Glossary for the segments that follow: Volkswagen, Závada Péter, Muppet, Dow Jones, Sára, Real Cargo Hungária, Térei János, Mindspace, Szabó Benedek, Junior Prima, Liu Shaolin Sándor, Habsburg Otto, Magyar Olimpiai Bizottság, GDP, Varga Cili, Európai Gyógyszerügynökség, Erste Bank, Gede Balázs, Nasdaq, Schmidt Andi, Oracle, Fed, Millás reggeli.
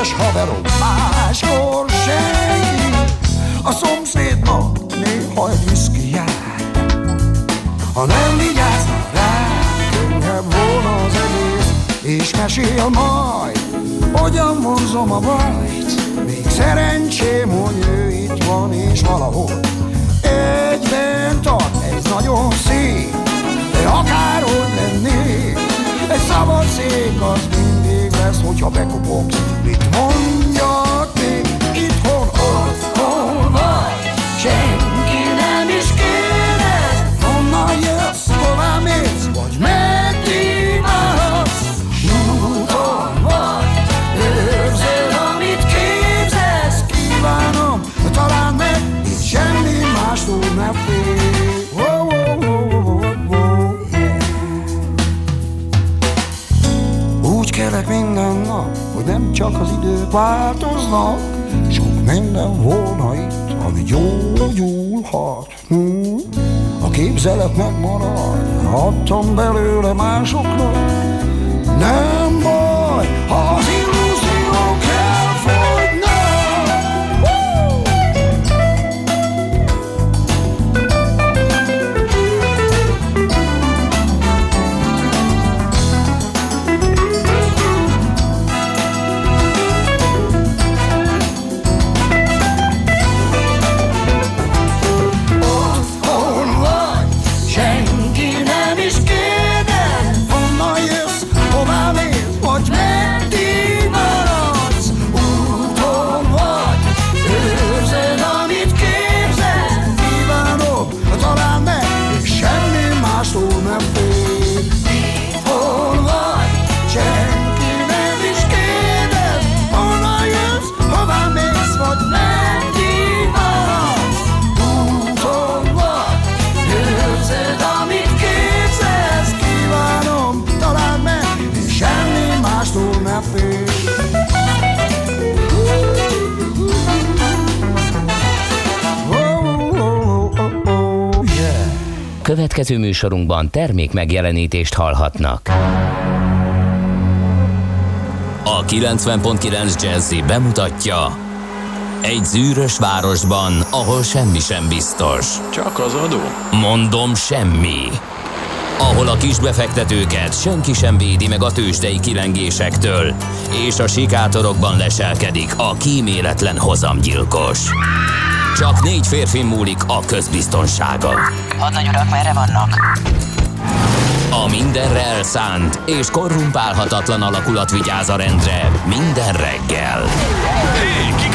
kedves haverom, máskor senki. A szomszédnak néha egy viszki jár. Ha nem vigyázna rá, könnyebb volna az egész. És mesél majd, hogyan vonzom a bajt. Még szerencsém, hogy ő itt van és valahol egyben tart. Ez nagyon szép, de akárhogy lennék, egy szabad szék az mindig lesz, hogyha bekopogsz. Mit mondjak még, itthon hol vagy? Senki nem is kérdez, honnan jössz, hová mész, vagy meddig maradsz. Úton vagy, őrzöd, amit képzelsz. Kívánom, talán meg, itt semmi mástól ne fél. Kelek minden nap, hogy nem csak az idők változnak, sok minden volna itt, ami gyógyulhat. A képzelet megmarad, adtam belőle másoknak. Nem baj, ha az illúziók elfogynak. Következő műsorunkban termék megjelenítést hallhatnak. A 90.9 Jazzy bemutatja: egy zűrös városban, ahol semmi sem biztos. Csak az adó? Mondom, semmi. Ahol a kisbefektetőket senki sem védi meg a tőzsdei kilengésektől, és a sikátorokban leselkedik a kíméletlen hozamgyilkos. Csak 4 férfin múlik a közbiztonsága. Hadnagy urak, merre vannak? A mindenre elszánt és korrumpálhatatlan alakulat vigyáz a rendre minden reggel. Hé, kik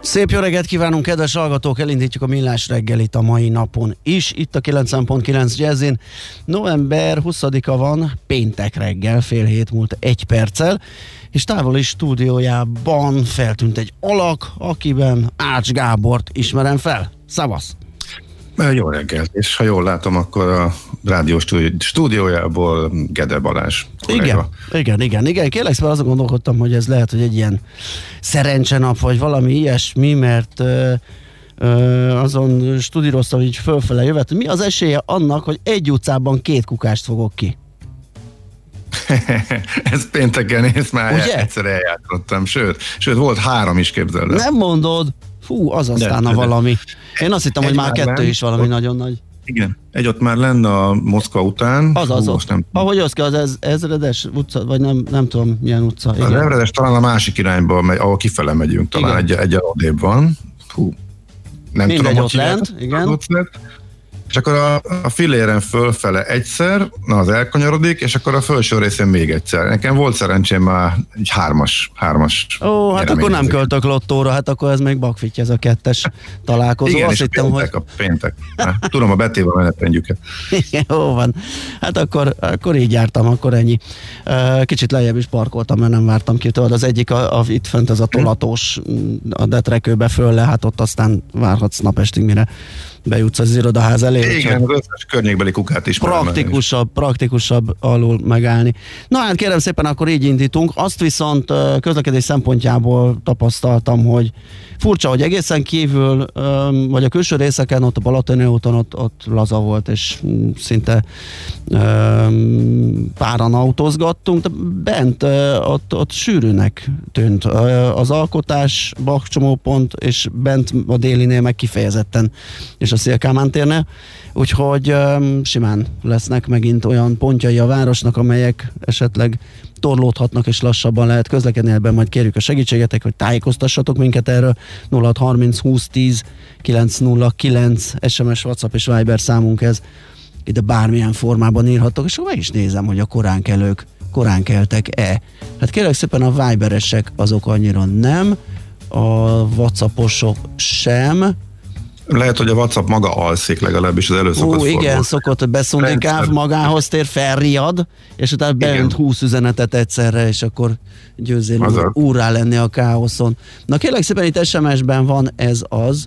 Szép jó reggelt kívánunk, kedves hallgatók! Elindítjuk a Millás reggelit a mai napon is. Itt a 9.9 Jazzin. November 20-a van, péntek reggel, 6:07 és távoli stúdiójában feltűnt egy alak, akiben Ács Gábort ismerem fel. Szevasz! Jó reggelt, és ha jól látom, akkor a rádió stúdiójából Gede Balázs. Igen. Kérlek szépen, azon gondolkodtam, hogy ez lehet, hogy egy ilyen szerencsenap, vagy valami ilyesmi, mert azon studíroztam, így fölfele jövet, mi az esélye annak, hogy egy utcában 2 kukást fogok ki? Ez pénteken, és már egyszer eljátszottam, sőt, volt 3 is, képzeld el. Nem mondod? Fú, az aztán a valami. Én azt hittem, hogy már 2 is valami ott, nagyon nagy. Igen, egy ott már lenne a Moszkva után. Ahogy az kell, az Ezredes utca, vagy nem tudom milyen utca. Az Ezredes talán a másik irányba megy, ahol kifele megyünk, talán egy odébb van. Hú, nem mindegy, tudom, hogy ott lent, igen. És akkor a filéren fölfele egyszer, na az elkanyarodik, és akkor a felső részén még egyszer. Nekem volt szerencsém már egy hármas. Ó, hát akkor nem költök lottóra, hát akkor ez még bakfitty ez a kettes találkozó. Igen, azt hittem, péntek, hogy... péntek. Tudom, a betéve menetrendjüket. Igen, jó van. Hát akkor így jártam, akkor ennyi. Kicsit lejjebb is parkoltam, mert nem vártam ki tőled. Az egyik itt fönt ez a tolatós, a detrekőbe föl le, hát ott aztán várhatsz napestig, mire bejutsz az irodaház elé. Igen, az összes környékbeli kukát is. Praktikusabb alul megállni. Na hát kérem szépen, akkor így indítunk. Azt viszont közlekedés szempontjából tapasztaltam, hogy furcsa, hogy egészen kívül, vagy a külső részeken, ott a Balatoni úton ott laza volt, és szinte páran autózgattunk, de bent ott sűrűnek tűnt. Az Alkotás, Bach csomópont, és bent a délinél meg kifejezetten, és a Szél-Kálmán térnél, úgyhogy simán lesznek megint olyan pontjai a városnak, amelyek esetleg torlódhatnak és lassabban lehet közlekedni, ebben majd kérjük a segítségetek, hogy tájékoztassatok minket erről. 0630 20 10 909 SMS, WhatsApp és Viber számunk ez, ide bármilyen formában írhatok, és akkor meg is nézem, hogy a korán keltek-e. Hát kérlek szépen, a Viberesek azok annyira nem, a WhatsApposok sem. Lehet, hogy a WhatsApp maga alszik, legalábbis az előszokott formul. Igen, szokott beszundik, áv magához tér, felriad, és utána bejön 20 üzenetet egyszerre, és akkor győzzél úrrá lenni a káoszon. Na kérlek szépen, itt SMS-ben van ez az.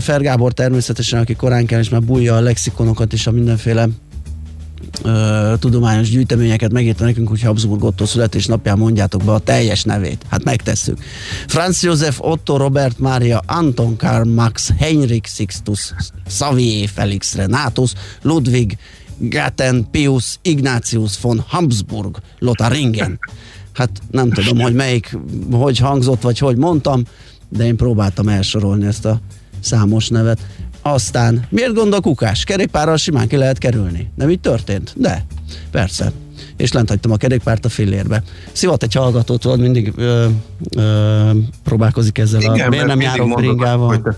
Fergábor természetesen, aki korán kell, és már bújja a lexikonokat és a mindenféle tudományos gyűjteményeket, megírta nekünk, hogy Habsburg Otto születésnapján mondjátok be a teljes nevét. Hát megtesszük. Franz József Otto Robert Mária Anton Karl Max Heinrich Sixtus Xavier Felix Renatus Ludwig Gaten Pius Ignatius von Habsburg Lotharingen. Hát nem tudom, hogy melyik, hogy hangzott, vagy hogy mondtam, de én próbáltam elsorolni ezt a számos nevet. Aztán, miért gond a kukás? Kerékpárral simán ki lehet kerülni. Nem így történt? De, persze. És lent hagytam a kerékpárt a fillérbe. Szivat egy hallgatót, volt, mindig próbálkozik ezzel. Igen, miért nem járok ringával? Hogy te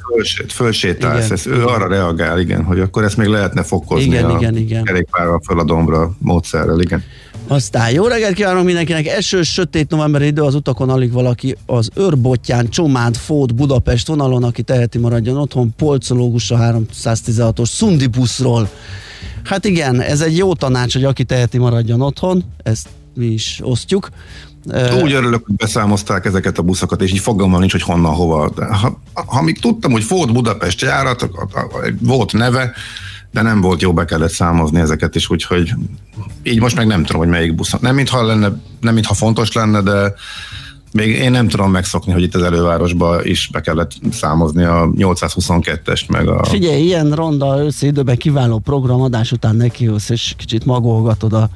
fölsétálsz, ez, ő arra reagál, igen, hogy akkor ezt még lehetne fokozni, igen. Kerékpárral föl a dombra módszerrel, igen. Aztán jó reggelt kívánok mindenkinek, esős, sötét novemberi idő, az utakon alig valaki az Őrbottyán, Csomád, Fót, Budapest vonalon, aki teheti, maradjon otthon. Polcológus a 316-os Szundi buszról. Hát igen, ez egy jó tanács, hogy aki teheti, maradjon otthon, ezt mi is osztjuk. Úgy örülök, hogy beszámozták ezeket a buszokat, és így fogalmam nincs, hogy honnan, hova. Ha még tudtam, hogy Fót, Budapest járat, volt neve, de nem volt jó, be kellett számozni ezeket is, úgyhogy így most meg nem tudom, hogy melyik busz. Nem mintha fontos lenne, de még én nem tudom megszokni, hogy itt az elővárosba is be kellett számozni a 822-est meg a... Figyelj, ilyen ronda össze időben kiváló programadás után nekihoz, és kicsit magolgatod a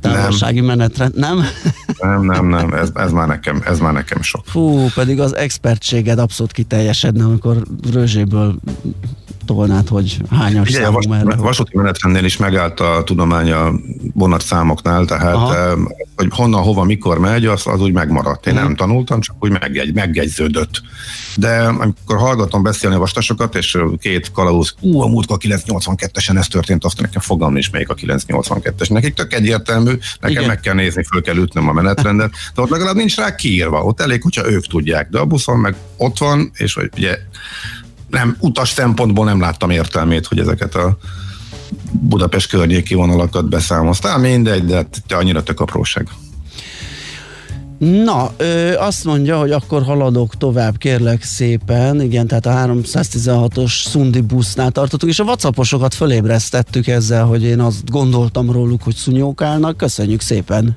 távolsági menetre, nem? Nem, ez már nekem sok. Hú, pedig az expertséged abszolút kiteljesedne, amikor rőzséből tolnád, hogy hányas számú merre. A vasúti menetrendnél is megállt a tudomány a vonatszámoknál, tehát hogy honnan, hova, mikor megy, az úgy megmaradt. Én nem tanultam, csak úgy megjegyződött. De amikor hallgatom beszélni a vastasokat, és két kalauz, a múltkor 982-esen ez történt, azt nekem fogalmam is, melyik a 982-es. Nekik tök egyértelmű, nekem igen, meg kell nézni, föl kell ütnöm a menetrendet, de ott legalább nincs rá kiírva, ott elég, hogyha ők tudják, de a buszon meg ott van, és hogy ugye nem, utas szempontból nem láttam értelmét, hogy ezeket a Budapest környéki vonalakat beszámoztál, mindegy, de annyira tök apróság. Na, azt mondja, hogy akkor haladok tovább, kérlek szépen. Igen, tehát a 316-os Szundi busznál tartottuk, és a WhatsApposokat fölébresztettük ezzel, hogy én azt gondoltam róluk, hogy szunyókálnak. Köszönjük szépen!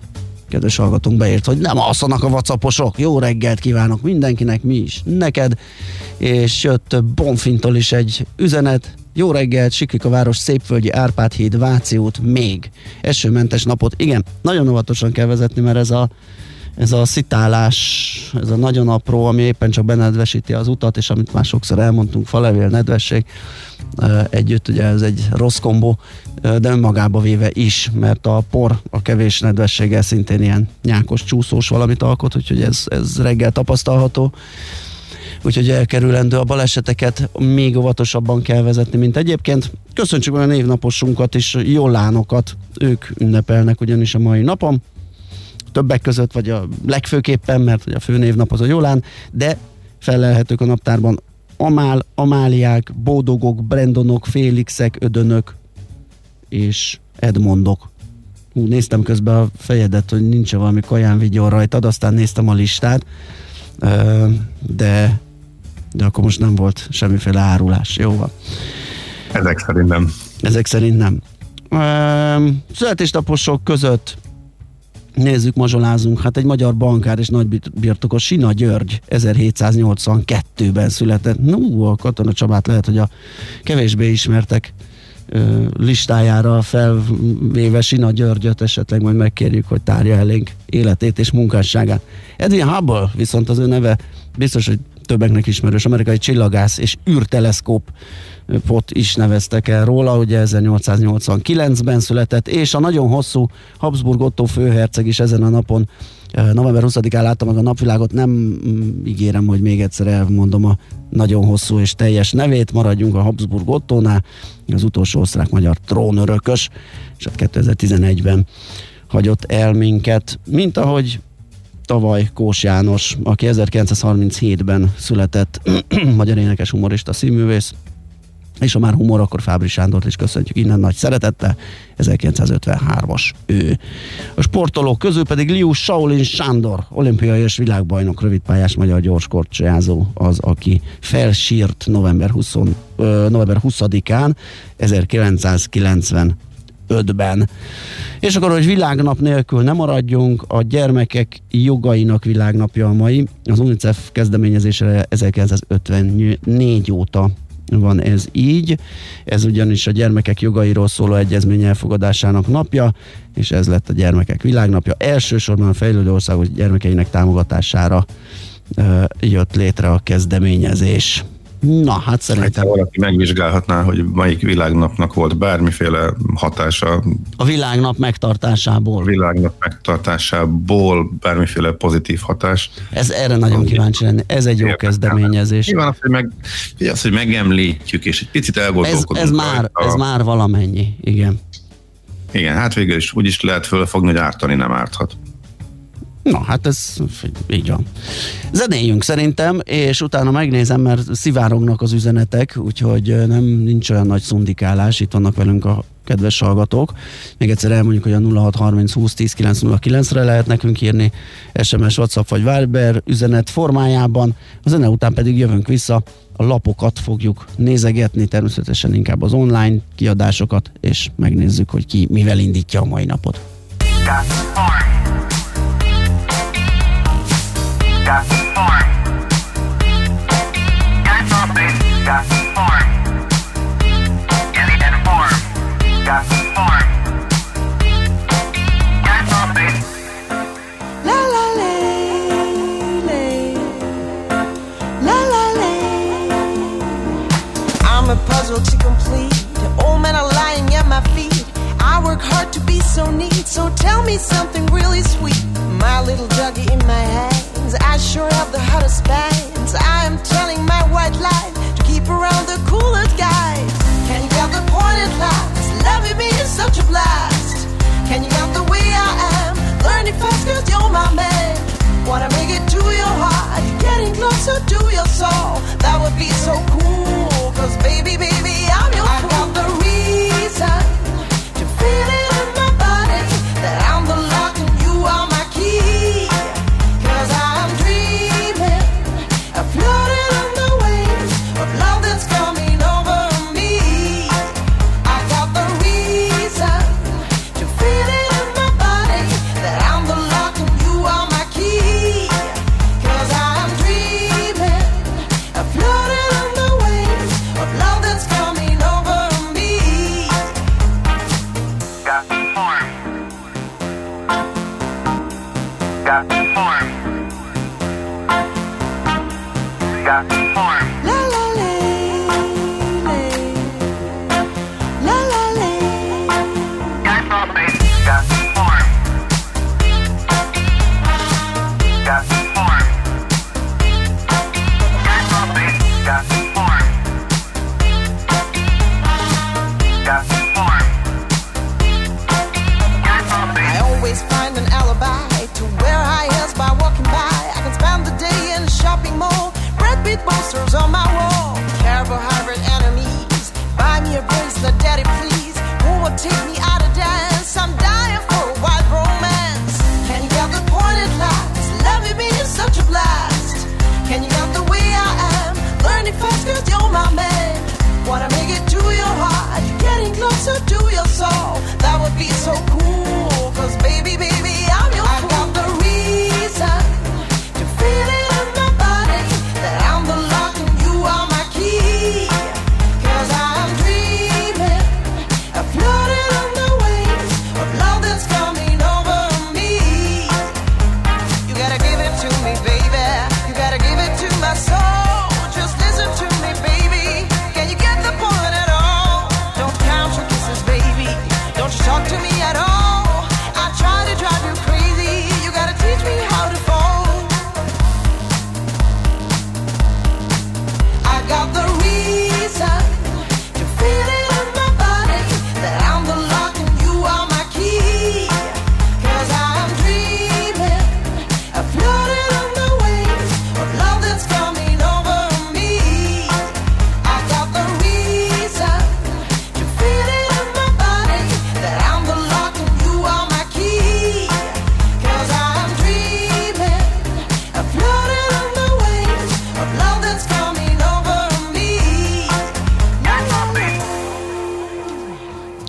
Kedves hallgatónk beírt, hogy nem alszanak a WhatsApposok. Jó reggelt kívánok mindenkinek, mi is neked. És jött Bonfintól is egy üzenet. Jó reggelt, siklik a város, Szépvölgyi Árpád híd, Váci út, még esőmentes napot. Igen, nagyon óvatosan kell vezetni, mert ez a szitálás, ez a nagyon apró, ami éppen csak benedvesíti az utat, és amit már sokszor elmondtunk, falevél, nedvesség, együtt ugye ez egy rossz kombó, de önmagába véve is, mert a por a kevés nedvességgel szintén ilyen nyákos, csúszós valamit alkot, úgyhogy ez reggel tapasztalható. úgyhogy elkerülendő a baleseteket, még óvatosabban kell vezetni, mint egyébként. Köszöntsük olyan névnaposunkat és Jollánokat, ők ünnepelnek ugyanis a mai napon. Többek között, vagy a legfőképpen, mert a főnévnap az a Jolán, de fellelhetők a naptárban Amál, Amáliák, Bódogok, Brandonok, Félixek, Ödönök és Edmondok. Hú, néztem közben a fejedet, hogy nincs valami kaján vigyor rajtad, aztán néztem a listát, de akkor most nem volt semmiféle árulás. Jó van. Ezek szerint nem. Ezek szerint nem. Születésnaposok között nézzük, mazsolázunk, hát egy magyar bankár és nagybirtokos, Sina György 1782-ben született. No, a Katona Csabát lehet, hogy a kevésbé ismertek listájára felvéve Sina Györgyöt esetleg majd megkérjük, hogy tárja elénk életét és munkásságát. Edwin Hubble viszont az ő neve biztos, hogy többeknek ismerős, amerikai csillagász és űrteleszkópot is neveztek el róla, ugye 1889-ben született, és a nagyon hosszú Habsburg Otto főherceg is ezen a napon, november 20-án látta meg a napvilágot, nem ígérem, hogy még egyszer elmondom a nagyon hosszú és teljes nevét, maradjunk a Habsburg Ottónál, az utolsó osztrák-magyar trónörökös, és hát 2011-ben hagyott el minket, mint ahogy tavaly Kós János, aki 1937-ben született, magyar énekes, humorista, színművész, és ha már humor, akkor Fábri Sándort is köszöntjük innen nagy szeretettel, 1953-as ő. A sportolók közül pedig Liu Shaolin Sándor, olimpiai és világbajnok, rövidpályás magyar gyorskorcsolyázó az, aki felsírt november 20-án 1995-ben. És akkor, hogy világnap nélkül nem maradjunk, a gyermekek jogainak világnapja a mai. Az UNICEF kezdeményezésre 1954 óta van ez így. Ez ugyanis a gyermekek jogairól szóló egyezmény elfogadásának napja, és ez lett a gyermekek világnapja. Elsősorban a fejlődő országok gyermekeinek támogatására jött létre a kezdeményezés. Na, hát szerintem... Ha valaki megvizsgálhatná, hogy melyik világnapnak volt bármiféle hatása... A világnap megtartásából. A világnap megtartásából bármiféle pozitív hatás. Ez erre nagyon kíváncsi lenni. Ez egy jó kezdeményezés. Nyilván az, hogy megemlítjük, és egy picit elgondolkodunk. Ez már valamennyi, igen. Igen, hát végül is úgy is lehet fölfogni, hogy ártani nem árthat. Na, hát ez így van. Zenéljünk szerintem, és utána megnézem, mert szivárognak az üzenetek, úgyhogy nincs olyan nagy szundikálás, itt vannak velünk a kedves hallgatók. Még egyszer elmondjuk, hogy a 0630 20 10 909-re lehet nekünk írni SMS, WhatsApp vagy Viber üzenet formájában. A zene után pedig jövünk vissza, a lapokat fogjuk nézegetni, természetesen inkább az online kiadásokat, és megnézzük, hogy ki mivel indítja a mai napot. That's porn. That's all, baby. That's porn. Jelly and form. That's porn. That's all, baby. La la la la. La la la. I'm a puzzle to complete. The old men are lying at my feet. I work hard to be so neat. So tell me something really sweet. My little doggy in my hand. I sure have the hottest bands. I am telling my white lie to keep around the coolest guys. Can you have the point at last? Loving me is such a blast. Can you have the way I am? Learning fast cause you're my man. Wanna make it to your heart, getting closer to your soul. That would be so cool, cause baby, baby, I'm your fool. I got the reason to feel it in my body, that I'm the lock and you are my key. Floating on the waves of love that's coming over.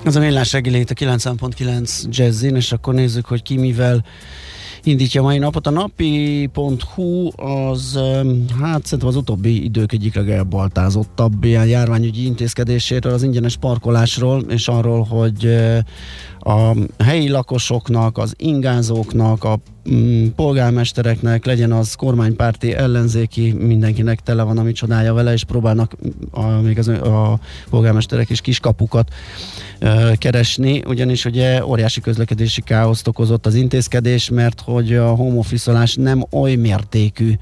Ez a Millás reggeli itt a 90.9 Jazzin, és akkor nézzük, hogy ki mivel indítja mai napot. A napi.hu az, hát szerintem az utóbbi idők egyik legelbaltázottabb ilyen járványügyi intézkedéséről, az ingyenes parkolásról, és arról, hogy a helyi lakosoknak, az ingázóknak, a polgármestereknek, legyen az kormánypárti, ellenzéki, mindenkinek tele van a mi csodája vele, és próbálnak még a polgármesterek is kiskapukat keresni, ugyanis ugye óriási közlekedési káoszt okozott az intézkedés, mert hogy a home office-olás nem oly mértékű,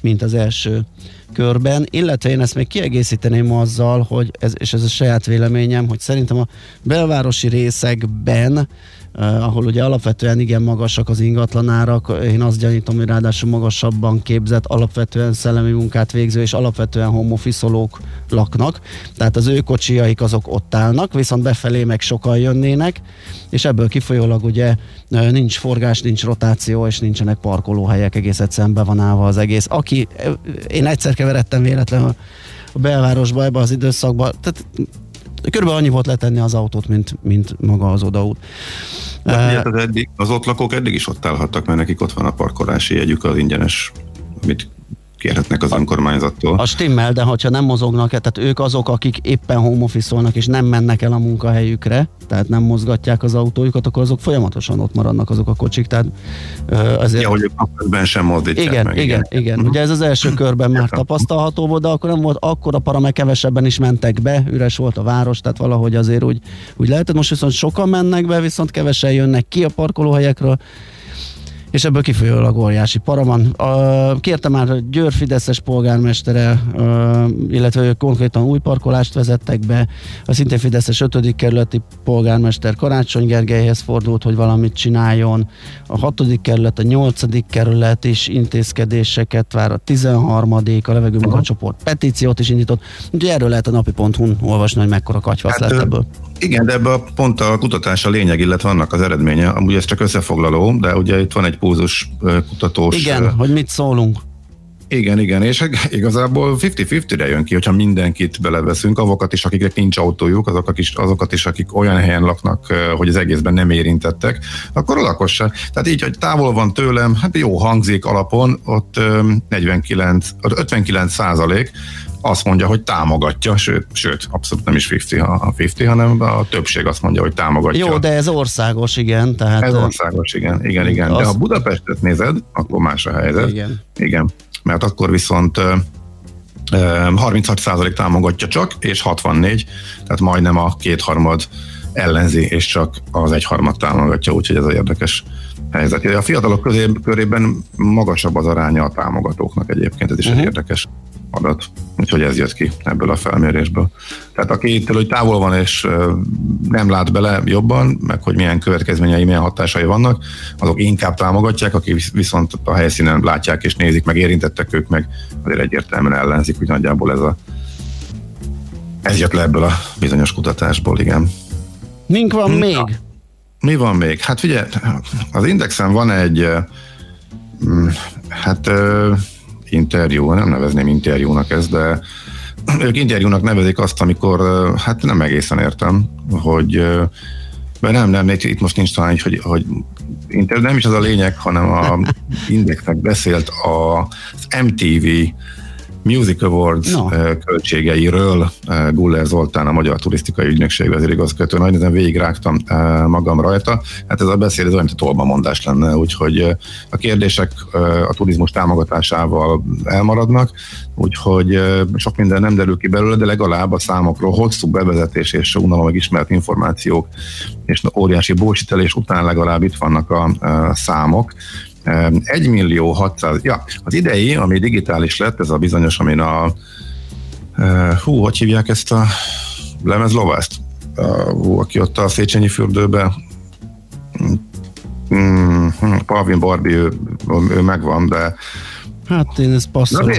mint az első körben, illetve én ezt még kiegészíteném azzal, hogy ez a saját véleményem, hogy szerintem a belvárosi részekben, ahol ugye alapvetően igen magasak az ingatlanárak, én azt gyanítom, hogy ráadásul magasabban képzett, alapvetően szellemi munkát végző és alapvetően home office-olók laknak, tehát az ő kocsiaik azok ott állnak, viszont befelé meg sokan jönnének, és ebből kifolyólag ugye nincs forgás, nincs rotáció, és nincsenek parkolóhelyek, egész egyszerűen be van állva az egész. Én egyszer keveredtem véletlenül a belvárosba ebbe az időszakban, tehát körülbelül annyi volt letenni az autót, mint maga az odaút. Az ott lakók eddig is ott állhattak, mert nekik ott van a parkolási jegyük, az ingyenes, amit kérhetnek az önkormányzattól. A stimmel, de ha nem mozognak, tehát ők azok, akik éppen home office-olnak és nem mennek el a munkahelyükre, tehát nem mozgatják az autójukat, akkor azok folyamatosan ott maradnak, azok a kocsik, tehát azért... Ja, hogy ők napközben sem mozdítják meg. Igen. Ugye ez az első körben már tapasztalható volt, de akkor nem volt akkora para, mert kevesebben is mentek be, üres volt a város, tehát valahogy azért úgy lehetett. Most viszont sokan mennek be, viszont kevesen jönnek ki a parkolóhelyekről, és ebből kifolyólag óriási para van. Kérte már Győr fideszes polgármestere, illetve konkrétan új parkolást vezettek be. A szintén fideszes 5. kerületi polgármester Karácsony Gergelyhez fordult, hogy valamit csináljon. A 6. kerület, a 8. kerület is intézkedéseket vár, a 13. a levegőmunkacsoport petíciót is indított. Úgyhogy erről lehet a napi.hu-n olvasni, hogy mekkora katyvasz lett ebből. Igen, de ebben pont a kutatás a lényeg, illetve annak az eredménye. Amúgy ez csak összefoglaló, de ugye itt van egy púzus kutatós. Igen, hogy mit szólunk. Igen, és igazából 50-50-re jön ki, hogyha mindenkit beleveszünk, azokat is, akiknek nincs autójuk, azokat is, akik olyan helyen laknak, hogy az egészben nem érintettek, akkor a lakosság. Tehát így, hogy távol van tőlem, hát jó hangzik alapon, ott 59% azt mondja, hogy támogatja, sőt, abszolút nem is 50, hanem a többség azt mondja, hogy támogatja. Jó, de ez országos, igen. Tehát ez országos, igen. De ha Budapestet nézed, akkor más a helyzet. Igen. Mert akkor viszont 36% támogatja csak, és 64, tehát majdnem a kétharmad ellenzi, és csak az egyharmad támogatja, úgyhogy ez az érdekes helyzet. A fiatalok körében magasabb az aránya a támogatóknak egyébként, ez is egy érdekes adat, úgyhogy ez jött ki ebből a felmérésből. Tehát akitől, hogy távol van és nem lát bele jobban, meg hogy milyen következményei, milyen hatásai vannak, azok inkább támogatják, akik viszont a helyszínen látják és nézik, meg érintettek ők, meg azért egyértelműen ellenzik, úgy nagyjából ez jött le ebből a bizonyos kutatásból, igen. Mink van még? Mi van még? Hát figyelj, az Indexen van egy interjú, nem nevezném interjúnak ezt, de ők interjúnak nevezik azt, amikor, hát nem egészen értem, hogy nem, itt most nincs talán, hogy interjú, nem is az a lényeg, hanem a Indexnek beszélt az MTV Music Awards költségeiről Guller Zoltán, a Magyar Turisztikai Ügynökség vezérigazgató. Nagy nekem végigrágtam magam rajta. Hát ez a beszéd, ez olyan, mint a tolbamondás lenne, úgyhogy a kérdések a turizmus támogatásával elmaradnak, úgyhogy sok minden nem derül ki belőle, de legalább a számokról hosszú bevezetés és unalom meg ismert információk és óriási bócsitelés után legalább itt vannak a számok. 1.600.000, az idei, ami digitális lett, ez a bizonyos, amin a hogy hívják ezt a lemezlovászt? Aki ott a Széchenyi fürdőbe, Palvin Barbi, ő megvan, de hát én ezt passzolom.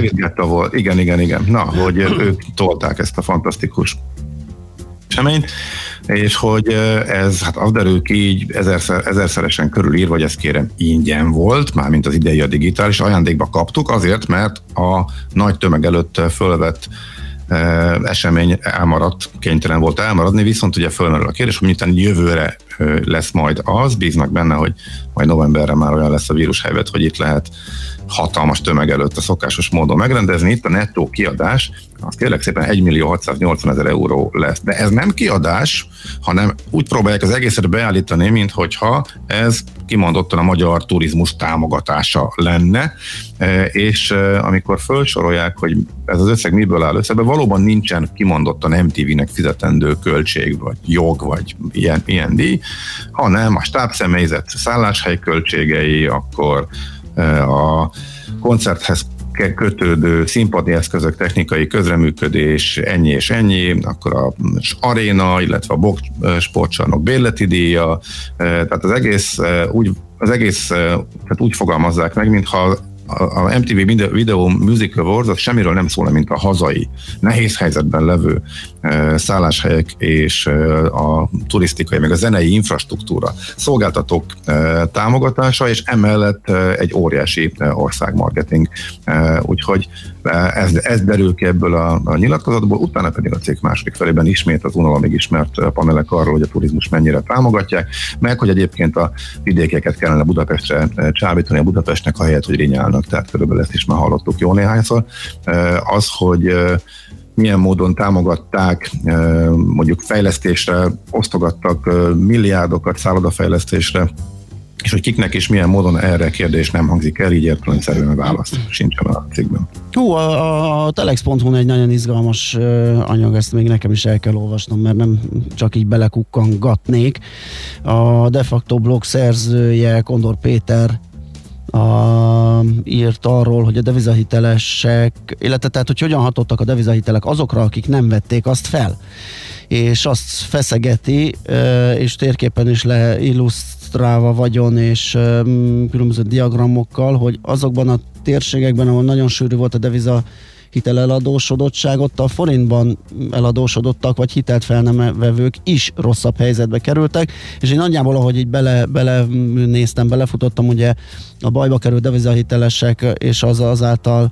Igen. Na, hogy ők tolták ezt a fantasztikus eseményt, és hogy ez, hát az derül ki így ezerszeresen körülír, vagy ez kérem ingyen volt, mármint az idei a digitális ajándékba kaptuk, azért, mert a nagy tömeg előtt fölvett esemény elmaradt, kénytelen volt elmaradni, viszont ugye fölmerül a kérdés, hogy miután jövőre lesz majd az, bíznak benne, hogy majd novemberre már olyan lesz a vírushelyzet, hogy itt lehet hatalmas tömeg előtt a szokásos módon megrendezni. Itt a nettó kiadás, az kérlek szépen 1.680.000 euró lesz. De ez nem kiadás, hanem úgy próbálják az egészet beállítani, minthogyha ez kimondottan a magyar turizmus támogatása lenne, és amikor felsorolják, hogy ez az összeg miből áll össze, valóban nincsen kimondottan MTV-nek fizetendő költség, vagy jog, vagy ilyen díj, hanem a stábszemélyzet szálláshely költségei, akkor a koncerthez kötődő színpadi eszközök, technikai közreműködés, ennyi és ennyi, akkor az aréna, illetve a box sportcsarnok bérleti díja, tehát az egész úgy fogalmazzák meg, mintha a MTV Video Music Awards az semmiről nem szól, mint a hazai, nehéz helyzetben levő szálláshelyek és a turisztikai, meg a zenei infrastruktúra, szolgáltatók támogatása, és emellett egy óriási országmarketing. Úgyhogy ez derül ki ebből a nyilatkozatból, utána pedig a cég második felében ismét az unalomig ismert panelek arról, hogy a turizmus mennyire támogatják, meg hogy egyébként a vidékeket kellene Budapestre csábítani, a Budapestnek ahelyett, hogy Rényálna. Tehát körülbelül ezt is már hallottuk jó néhányszor. Az, hogy milyen módon támogatták, mondjuk fejlesztésre, osztogattak milliárdokat szállodafejlesztésre, és hogy kiknek és milyen módon, erre kérdés nem hangzik el, így értelemszerűen választ sincsen a cikkben. Hú, a telex.hu egy nagyon izgalmas anyag, ezt még nekem is el kell olvasnom, mert nem csak így belekukkangatnék. A de facto blog szerzője Kondor Péter írt arról, hogy a devizahitelesek, illetve tehát, hogy hogyan hatottak a devizahitelek azokra, akik nem vették azt fel. És azt feszegeti, és térképen is leillusztrálva vagyon, és különböző diagramokkal, hogy azokban a térségekben, ahol nagyon sűrű volt a devizahitel eladósodottság, ott a forintban eladósodottak, vagy hitelt fel nem vevők is rosszabb helyzetbe kerültek, és én nagyjából, ahogy így belefutottam, ugye a bajba került devizahitelesek és azáltal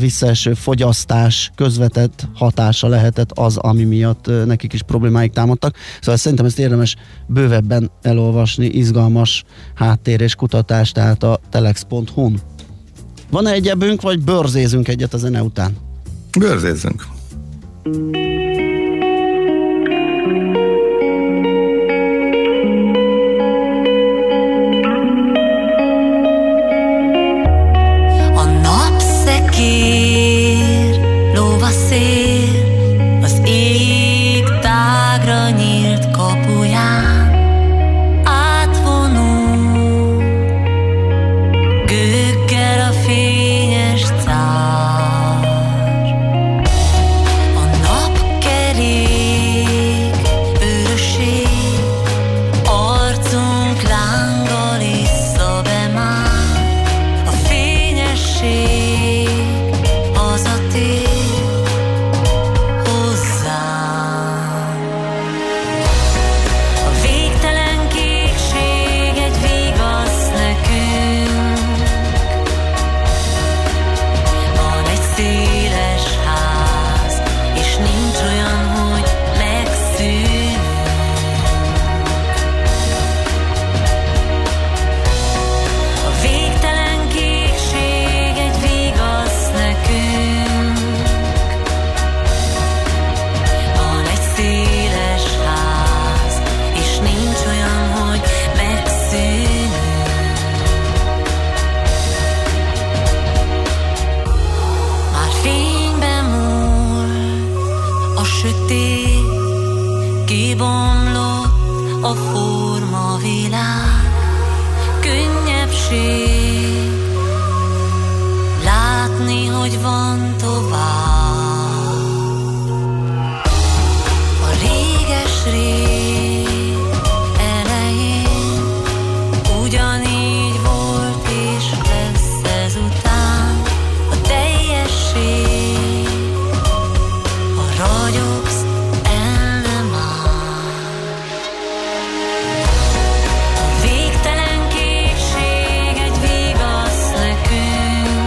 visszaeső fogyasztás közvetett hatása lehetett az, ami miatt nekik is problémáik támadtak. Szóval szerintem ezt érdemes bővebben elolvasni, izgalmas háttér és kutatás, tehát a telex.hu-n. Van-e egyebünk, vagy bőrzézünk egyet a zene után? Bőrzézzünk. A napszekér, lóvaszér, az ég tágra nyílt kapuján átvonul, gőggel a fényes cár. A napkerék, őrösség, arcunk lánggal issza be már. A fényesség hazatér hozzám. A végtelen kékség egy vigasz nekünk, van egy széles ház, és nincs olyan, hogy megszűn. A végtelen kékség egy vigasz nekünk, van egy széles ház, és nincs olyan, hogy megszűn. Már fénybe múlt a sötét, kibomlott a forma világ, könnyebbség látni, hogy van tovább. A réges rég elején ugyanígy volt, és lesz ezután a teljesség, ha ragyogsz, el nem áll. A végtelen kékség egy vigasz nekünk,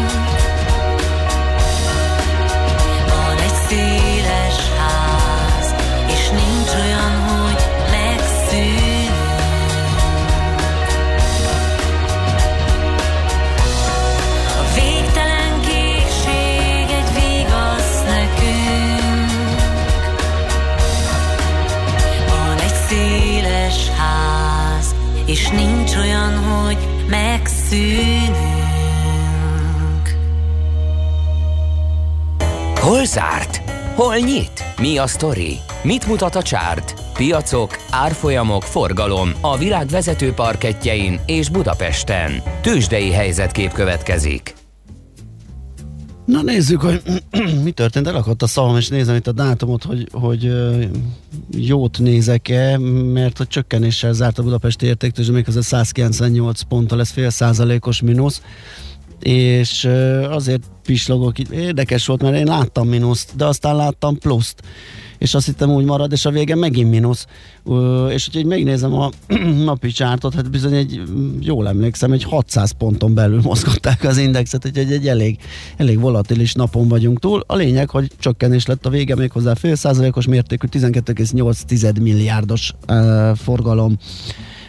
és nincs olyan, hogy megszűnünk. Hol zárt? Hol nyit? Mi a sztori? Mit mutat a csárt? Piacok, árfolyamok, forgalom a világ vezető parkettjein és Budapesten. Tőzsdei helyzetkép következik. Na nézzük, hogy mi történt, elakadt a szavam, és nézem itt a dátumot, hogy jót nézek-e, mert a csökkenéssel zárt a budapesti értéktőzsde, méghozzá 198 ponttal, ez fél százalékos mínusz, és azért pislogok itt, érdekes volt, mert én láttam mínuszt, de aztán láttam pluszt, és azt hittem úgy marad, és a vége megint mínusz, és hogyha megnézem a napi csártot, hát bizony jól emlékszem, egy 600 ponton belül mozgatták az indexet, úgyhogy egy elég volatilis napon vagyunk túl. A lényeg, hogy csökkenés lett a vége, méghozzá fél százalékos mértékű, 12,8 milliárdos forgalom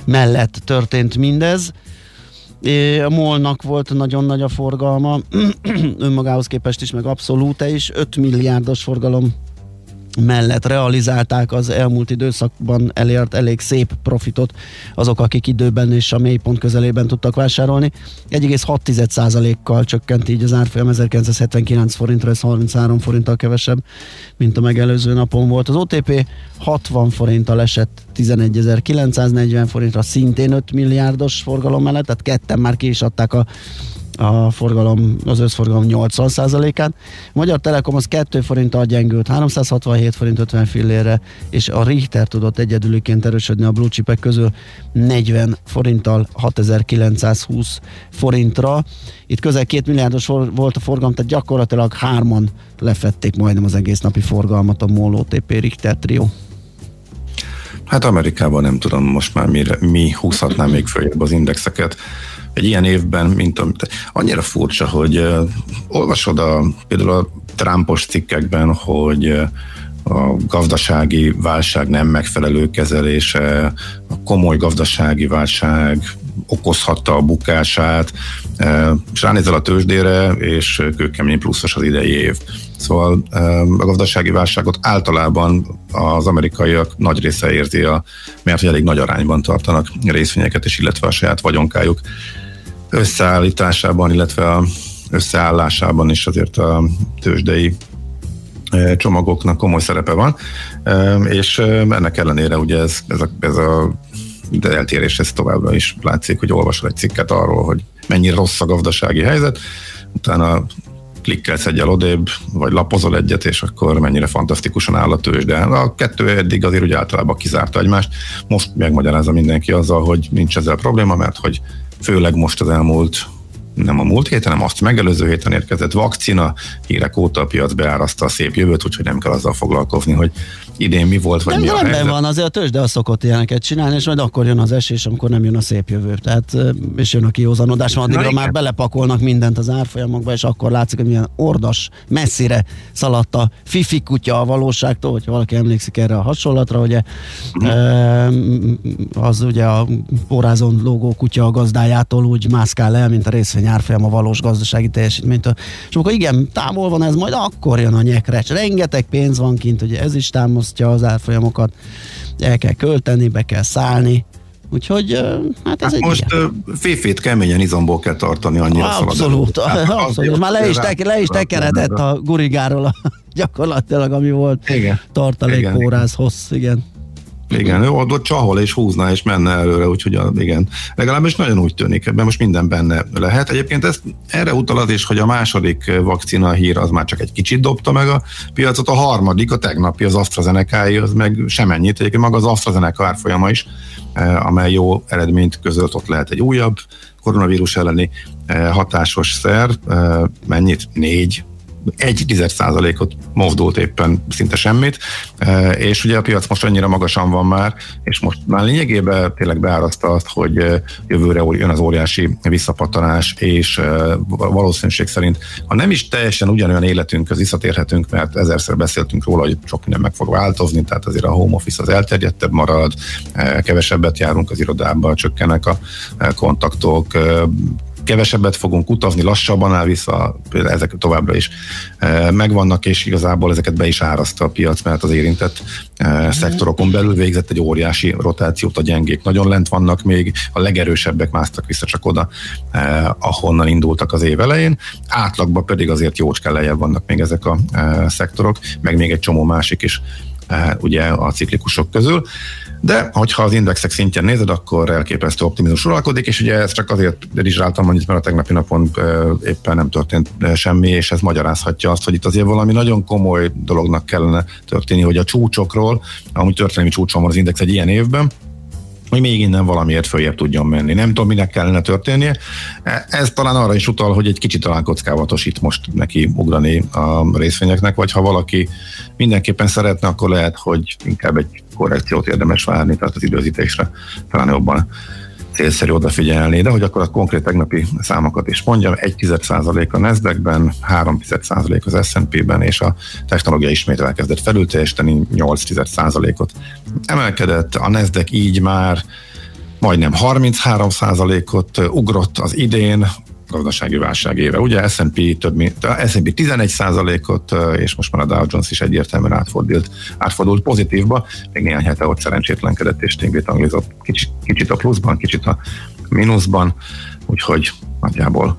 mellett történt mindez. A MOL-nak volt nagyon nagy a forgalma, önmagához képest is, meg abszolút is, 5 milliárdos forgalom mellett realizálták az elmúlt időszakban elért elég szép profitot azok, akik időben és a mélypont közelében tudtak vásárolni. 1,6%-kal csökkent így az árfolyam 1979 forintra, ez 33 forinttal kevesebb, mint a megelőző napon volt. Az OTP 60 forinttal esett 11.940 forintra, szintén 5 milliárdos forgalom mellett, tehát ketten már ki is adták a forgalom, az összforgalom 80%-át. Magyar Telekom az 2 forinttal gyengült, 367 forint 50 fillérre, és a Richter tudott egyedüliként erősödni a blue chipek közül 40 forinttal 6920 forintra. Itt közel 2 milliárdos volt a forgalom, tehát gyakorlatilag hárman lefették majdnem az egész napi forgalmat, a MOL, OTP, Richter trió. Hát Amerikában nem tudom most már mi húzhatná még följebb az indexeket. Egy ilyen évben, annyira furcsa, hogy olvasod például a Trumpos cikkekben, hogy a gazdasági válság nem megfelelő kezelése, a komoly gazdasági válság okozhatta a bukását, és ránézel a tőzsdére, és kőkemény pluszos az idei év. Szóval a gazdasági válságot általában az amerikaiak nagy része érzi, mert elég nagy arányban tartanak részvényeket, és illetve a saját vagyonkájuk összeállításában, illetve a összeállásában is azért a tőzsdei csomagoknak komoly szerepe van, és ennek ellenére ugye ez a eltérés ez továbbra is látszik, hogy olvasol egy cikket arról, hogy mennyire rossz a gazdasági helyzet, utána klikkelsz egyel odébb, vagy lapozol egyet, és akkor mennyire fantasztikusan áll a tőzsde. A kettő eddig azért úgy általában kizárta egymást. Most megmagyarázza mindenki azzal, hogy nincs ezzel probléma, mert hogy főleg most az elmúlt, nem a múlt héten, hanem azt megelőző héten érkezett vakcina, hírek óta a piac beáraszta a szép jövőt, úgyhogy nem kell azzal foglalkozni, hogy idén mi volt, vagy nem, mi a helyzet. Rendben van, azért a tőzsde azt szokott ilyeneket csinálni, és majd akkor jön az esés, amikor nem jön a szép jövő. Tehát, és jön a kihozanodás, addigra már belepakolnak mindent az árfolyamokba, és akkor látszik, hogy milyen ordas, messzire szaladt a fifi kutya a valóságtól, hogyha valaki emlékszik erre a hasonlatra, ugye, az ugye a porázon lógó kutya a gazdájától úgy mászkál el, mint a részvény árfolyam a valós gazdasági teljesítménytől. És akkor igen, távol van ez, majd akkor jön a nyekrecs. Rengeteg pénz van kint, ugye ez is támasztja az árfolyamokat, el kell költeni, be kell szállni. Úgyhogy hát ez egy most féfét keményen izomból kell tartani, annyira szalad. Abszolút. Már le is tekeredett a gurigáról gyakorlatilag, ami volt tartalékóráz hossz, igen. Igen, jó, ott csahol és húzna és menne előre, úgyhogy igen. Legalábbis nagyon úgy tűnik, ebben most minden benne lehet. Egyébként erre utal az is, hogy a második vakcina hír az már csak egy kicsit dobta meg a piacot, a harmadik, a tegnapi, az AstraZeneca-i, az meg semennyit. Egyébként maga az AstraZeneca árfolyama is, amely jó eredményt közölt, ott lehet egy újabb koronavírus elleni hatásos szer. Mennyit? 1,1%-ot mozdult éppen, szinte semmit, és ugye a piac most annyira magasan van már, és most már lényegében tényleg beáraszta azt, hogy jövőre jön az óriási visszapattanás, és valószínűség szerint, ha nem is teljesen ugyanolyan életünkhöz visszatérhetünk, mert ezerszer beszéltünk róla, hogy sok minden meg fog változni, tehát azért a home office az elterjedtebb marad, kevesebbet járunk az irodába, csökkennek a kontaktok, kevesebbet fogunk utazni, lassabban áll vissza, ezek továbbra is megvannak, és igazából ezeket be is árazta a piac, mert az érintett szektorokon belül végzett egy óriási rotációt, a gyengék nagyon lent vannak még, a legerősebbek másztak vissza csak oda, ahonnan indultak az év elején, átlagban pedig azért jócskán lejjebb vannak még ezek a szektorok, meg még egy csomó másik is ugye a ciklikusok közül. De hogyha az indexek szintjén nézed, akkor elképesztő optimizmus uralkodik, és ugye ezt csak azért rizsáltam annyit, mert a tegnapi napon éppen nem történt semmi, és ez magyarázhatja azt, hogy itt azért valami nagyon komoly dolognak kellene történni, hogy a csúcsokról, amúgy történelmi csúcson van az index egy ilyen évben, hogy még innen valamiért följebb tudjon menni. Nem tudom, minek kellene történnie. Ez talán arra is utal, hogy egy kicsit talán kockávatos itt most neki ugrani a részvényeknek, vagy ha valaki mindenképpen szeretne, akkor lehet, hogy inkább egy korrekciót érdemes várni, tehát az időzítésre talán jobban célszerű odafigyelni. De hogy akkor a konkrét tegnapi számokat is mondjam, 1,1% a Nasdaq-ben, 3,1% az S&P-ben, és a technológia ismét elkezdett felülteljesíteni, 8,1%-ot emelkedett. A Nasdaq így már majdnem 33%-ot ugrott az idén, gazdasági válság éve. Ugye S&P több mint, S&P 11%-ot, és most már a Dow Jones is egyértelműen átfordult pozitívba, még néhány hete ott szerencsétlenkedett és tényleg anglizott kicsit a pluszban, kicsit a mínuszban, úgyhogy nagyjából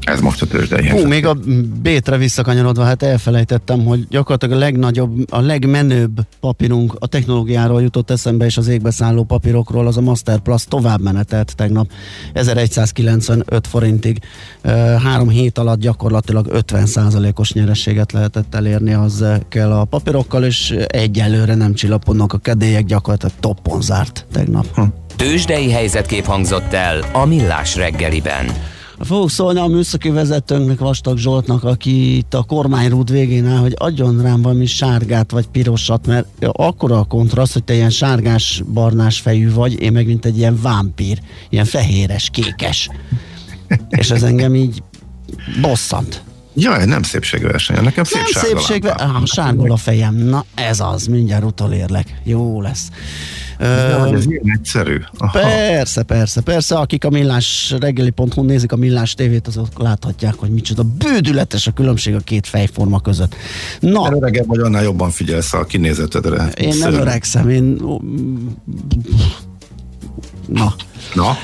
ez most a tőzsdei helyzet. Még a Bétre visszakanyarodva, hát elfelejtettem, hogy gyakorlatilag a legnagyobb, a legmenőbb papírunk a technológiáról jutott eszembe, és az égbeszálló papírokról, az a Masterplus tovább menetelt tegnap 1195 forintig. 3 hét alatt gyakorlatilag 50%-os nyerességet lehetett elérni azekkel a papírokkal, és egyelőre nem csillapodnak a kedélyek, gyakorlatilag toppon zárt tegnap. Tőzsdei helyzetkép hangzott el a Millás reggeliben. Fogok szólni a műszaki vezetőnknek, Vastag Zsoltnak, aki itt a kormányrúd végén áll, hogy adjon rám valami sárgát vagy pirosat, mert akkora a kontraszt, hogy te ilyen sárgás-barnás fejű vagy, én meg mint egy ilyen vámpír, ilyen fehéres, kékes. És ez engem így bosszant. Jaj, nem szépségverseny, nekem szép sárgul a fejem, na ez az, mindjárt utolérlek, jó lesz. Ez ilyen egyszerű. Aha. Persze, akik a millásreggeli.hu nézik a Millás tévét, azok láthatják, hogy micsoda bődületes a különbség a két fejforma között. Na, te öregebb vagy, annál jobban figyelsz a kinézetedre. Én nem öregszem, Na?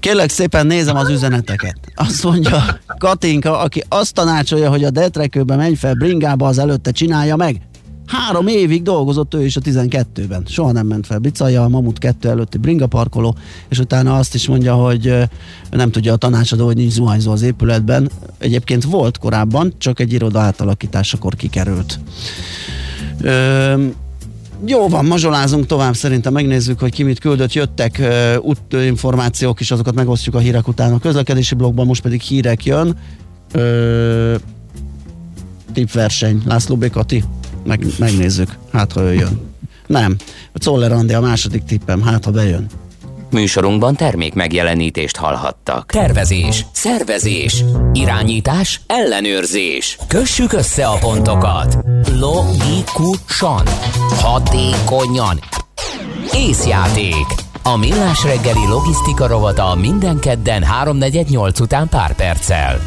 Kérlek szépen, nézem az üzeneteket. Azt mondja Katinka, aki azt tanácsolja, hogy a detrekőbe menj fel, bringába, az előtte csinálja meg. 3 évig dolgozott ő is a 12-ben. Soha nem ment fel bicajja, a Mamut 2 előtti bringaparkoló, és utána azt is mondja, hogy nem tudja a tanácsadó, hogy nincs zuhanyzó az épületben. Egyébként volt korábban, csak egy iroda átalakításakor kikerült. Jó van, mazsolázunk tovább, szerintem megnézzük, hogy ki mit küldött. Jöttek információk is, azokat megosztjuk a hírek után a közlekedési blogban, most pedig hírek jön. Tippverseny, László B. Kati, megnézzük, hát ha ő jön. Nem, a Czoller Andi a második tippem, hát ha bejön. Műsorunkban termék megjelenítést hallhattak. Tervezés, szervezés, irányítás, ellenőrzés. Kössük össze a pontokat. Logikusan, hatékonyan. Észjáték. A Millás reggeli logisztika rovata minden kedden 3:48 után pár perccel.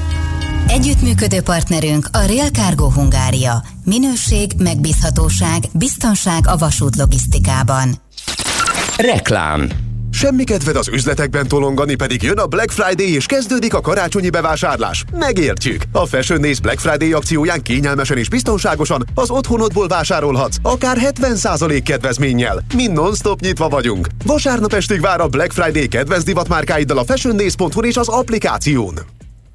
Együttműködő partnerünk a Real Cargo Hungária. Minőség, megbízhatóság, biztonság a vasút logisztikában. Reklám. Semmi kedved az üzletekben tolongani, pedig jön a Black Friday és kezdődik a karácsonyi bevásárlás. Megértjük! A Fashion Nace Black Friday akcióján kényelmesen és biztonságosan az otthonodból vásárolhatsz, akár 70% kedvezménnyel. Mi non-stop nyitva vagyunk. Vasárnap estig vár a Black Friday kedvenc divatmárkáiddal a fashionnace.hu és az applikáción.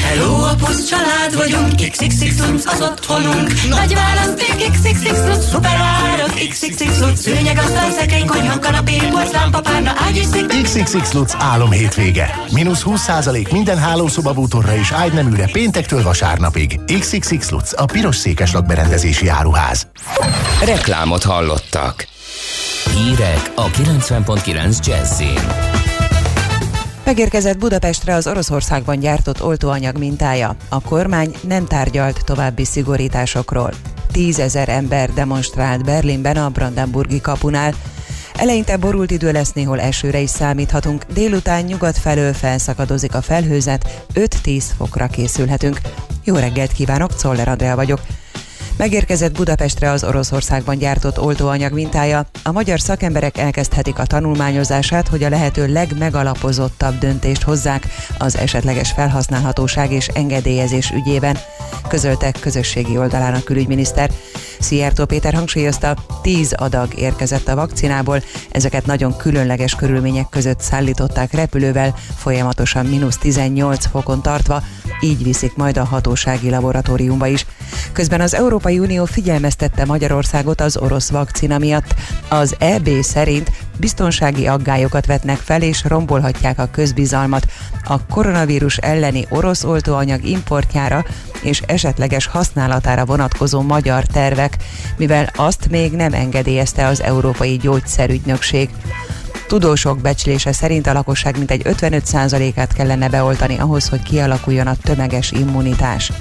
Hello, a PUSZ család vagyunk, XXXLutz az otthonunk. Nagy választék, XXXLutz, szuperárak, XXXLutz, szőnyeg, aztán szekrény, konyha, kanapé, porcelán, papárna, ágy és szék. XXXLutz álom hétvége. Minusz 20% minden hálószobabútorra és ágyneműre péntektől vasárnapig. XXXLutz, a piros székes lakberendezési áruház. Reklámot hallottak. Hírek a 90.9 Jazzin. Megérkezett Budapestre az Oroszországban gyártott oltóanyag mintája. A kormány nem tárgyalt további szigorításokról. 10 000 ember demonstrált Berlinben a Brandenburgi kapunál. Eleinte borult idő lesz, néhol esőre is számíthatunk. Délután nyugat felől felszakadozik a felhőzet, 5-10 fokra készülhetünk. Jó reggelt kívánok, Czoller Andrea vagyok. Megérkezett Budapestre az Oroszországban gyártott oltóanyag mintája. A magyar szakemberek elkezdhetik a tanulmányozását, hogy a lehető legmegalapozottabb döntést hozzák az esetleges felhasználhatóság és engedélyezés ügyében, közölte közösségi oldalán a külügyminiszter. Szijjártó Péter hangsúlyozta, 10 adag érkezett a vakcinából, ezeket nagyon különleges körülmények között szállították repülővel, folyamatosan -18 fokon tartva, így viszik majd a hatósági laboratóriumba is. Közben az Európai Unió figyelmeztette Magyarországot az orosz vakcina miatt. Az EB szerint biztonsági aggályokat vetnek fel és rombolhatják a közbizalmat a koronavírus elleni orosz oltóanyag importjára és esetleges használatára vonatkozó magyar tervek, mivel azt még nem engedélyezte az Európai Gyógyszerügynökség. Tudósok becslése szerint a lakosság mintegy 55%-át kellene beoltani ahhoz, hogy kialakuljon a tömeges immunitás.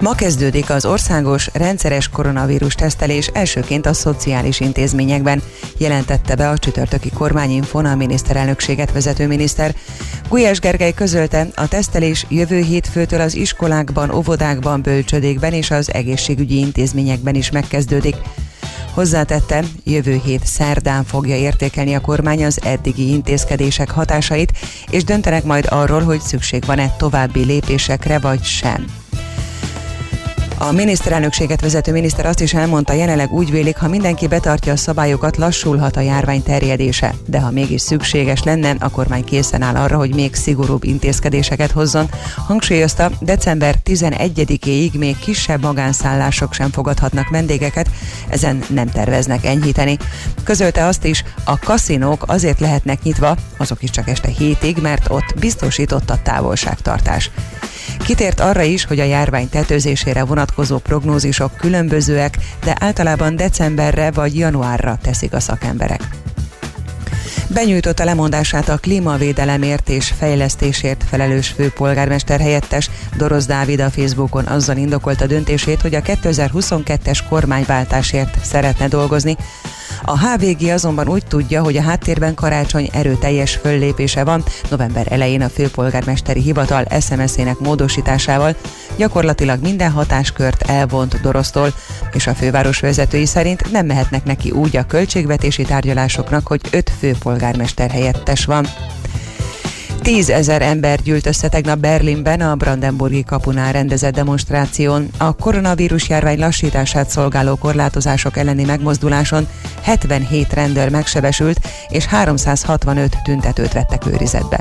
Ma kezdődik az országos rendszeres koronavírus tesztelés, elsőként a szociális intézményekben, jelentette be a csütörtöki kormányinfón a miniszterelnökséget vezető miniszter. Gulyás Gergely közölte, a tesztelés jövő hétfőtől az iskolákban, óvodákban, bölcsödékben és az egészségügyi intézményekben is megkezdődik. Hozzátette, jövő hét szerdán fogja értékelni a kormány az eddigi intézkedések hatásait, és döntenek majd arról, hogy szükség van-e további lépésekre vagy sem. A miniszterelnökséget vezető miniszter azt is elmondta, jelenleg úgy vélik, ha mindenki betartja a szabályokat, lassulhat a járvány terjedése, de ha mégis szükséges lenne, a kormány készen áll arra, hogy még szigorúbb intézkedéseket hozzon. Hangsúlyozta, december 11-éig még kisebb magánszállások sem fogadhatnak vendégeket, ezen nem terveznek enyhíteni. Közölte azt is, a kaszinók azért lehetnek nyitva, azok is csak este 7-ig, mert ott biztosított a távolságtartás. Kitért arra is, hogy a járvány tetőzésére vonatkozó prognózisok különbözőek, de általában decemberre vagy januárra teszik a szakemberek. Benyújtotta lemondását a klímavédelemért és fejlesztésért felelős főpolgármester helyettes Dorosz Dávid a Facebookon azzal indokolta döntését, hogy a 2022-es kormányváltásért szeretne dolgozni. A HVG azonban úgy tudja, hogy a háttérben Karácsony erőteljes föllépése van, november elején a főpolgármesteri hivatal SMS-ének módosításával gyakorlatilag minden hatáskört elvont Dorosztól, és a főváros vezetői szerint nem mehetnek neki úgy a költségvetési tárgyalásoknak, hogy 5 főpolgármester helyettes van. 10 000 ember gyűlt össze tegnap Berlinben a Brandenburgi kapunál rendezett demonstráción. A koronavírus járvány lassítását szolgáló korlátozások elleni megmozduláson 77 rendőr megsebesült, és 365 tüntetőt vettek őrizetbe.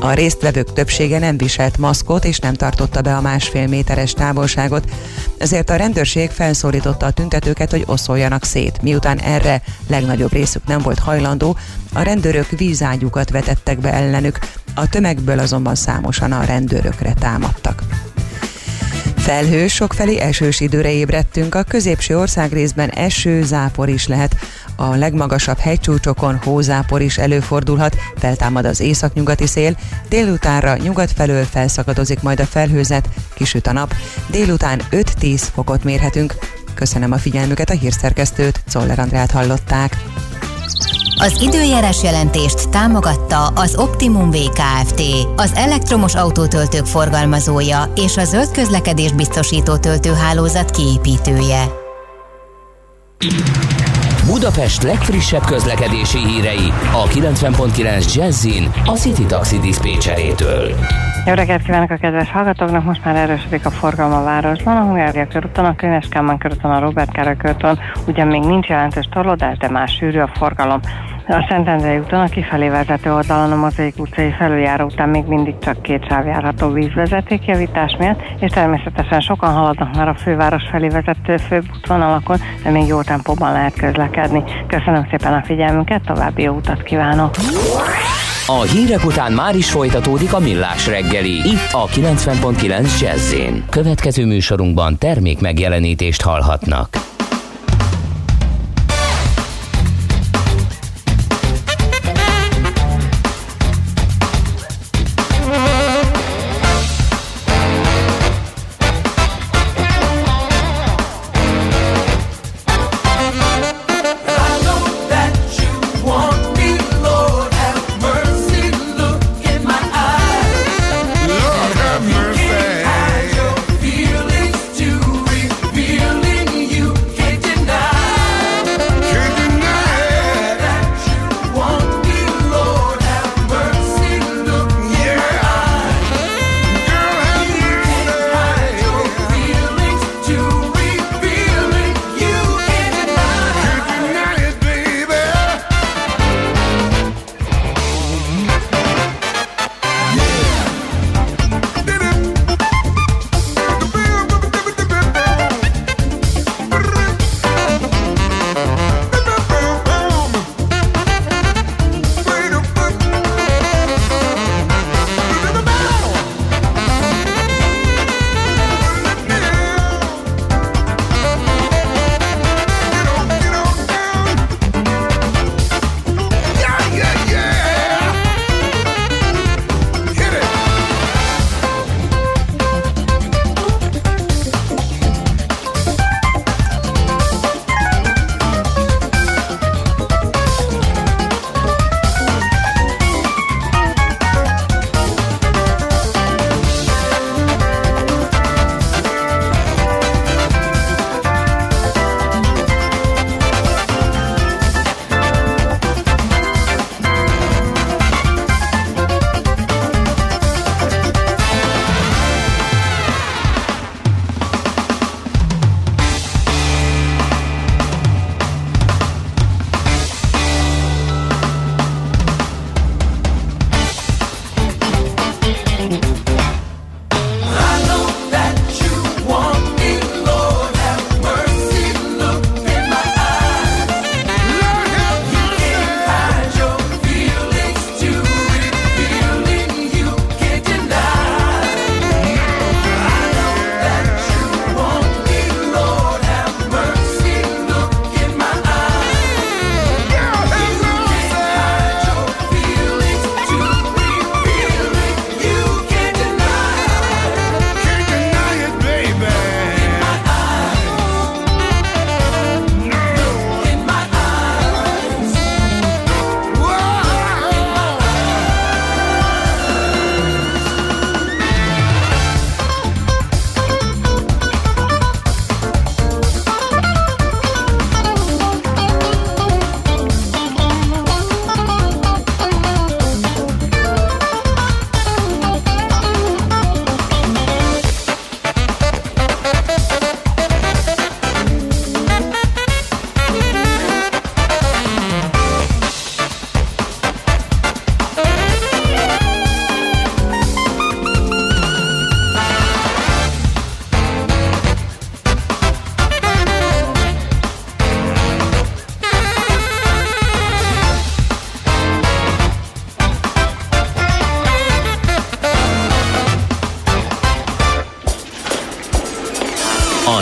A résztvevők többsége nem viselt maszkot, és nem tartotta be a 1,5 méteres távolságot, ezért a rendőrség felszólította a tüntetőket, hogy oszoljanak szét. Miután erre legnagyobb részük nem volt hajlandó, a rendőrök vízágyúkat vetettek be ellenük, a tömegből azonban számosan a rendőrökre támadtak. Felhős, sokfelé esős időre ébredtünk, a középső országrészben eső, zápor is lehet. A legmagasabb hegycsúcsokon hózápor is előfordulhat, feltámad az északnyugati szél, délutánra nyugat felől felszakadozik majd a felhőzet, kisüt a nap, délután 5-10 fokot mérhetünk. Köszönöm a figyelmüket, a hírszerkesztőt, Czoller Andrát hallották. Az időjárás jelentést támogatta az Optimum VKFT, az elektromos autótöltők forgalmazója és a zöld közlekedés biztosító töltőhálózat kiépítője. Budapest legfrissebb közlekedési hírei a 90.9 Jazzin a City Taxi diszpécserétől. Jó reggelt kívánok a kedves hallgatóknak! Most már erősödik a forgalom a városban, a Hungária körúton, a Könyves Kálmán körúton, a Róbert Károly körúton ugyan még nincs jelentős torlódás, de már sűrű a forgalom. A Szentendrei úton a kifelé vezető oldalon a Mozaik utcai felüljáró után még mindig csak két sáv járható vízvezetékjavítás miatt, és természetesen sokan haladnak már a főváros felé vezető főbb útvonalakon, de még jó tempóban lehet közlekedni. Köszönöm szépen a figyelmünket, további jó utat kívánok! A hírek után már is folytatódik a Millás reggeli, itt a 90.9 Jazz-én. Következő műsorunkban termék megjelenítést hallhatnak.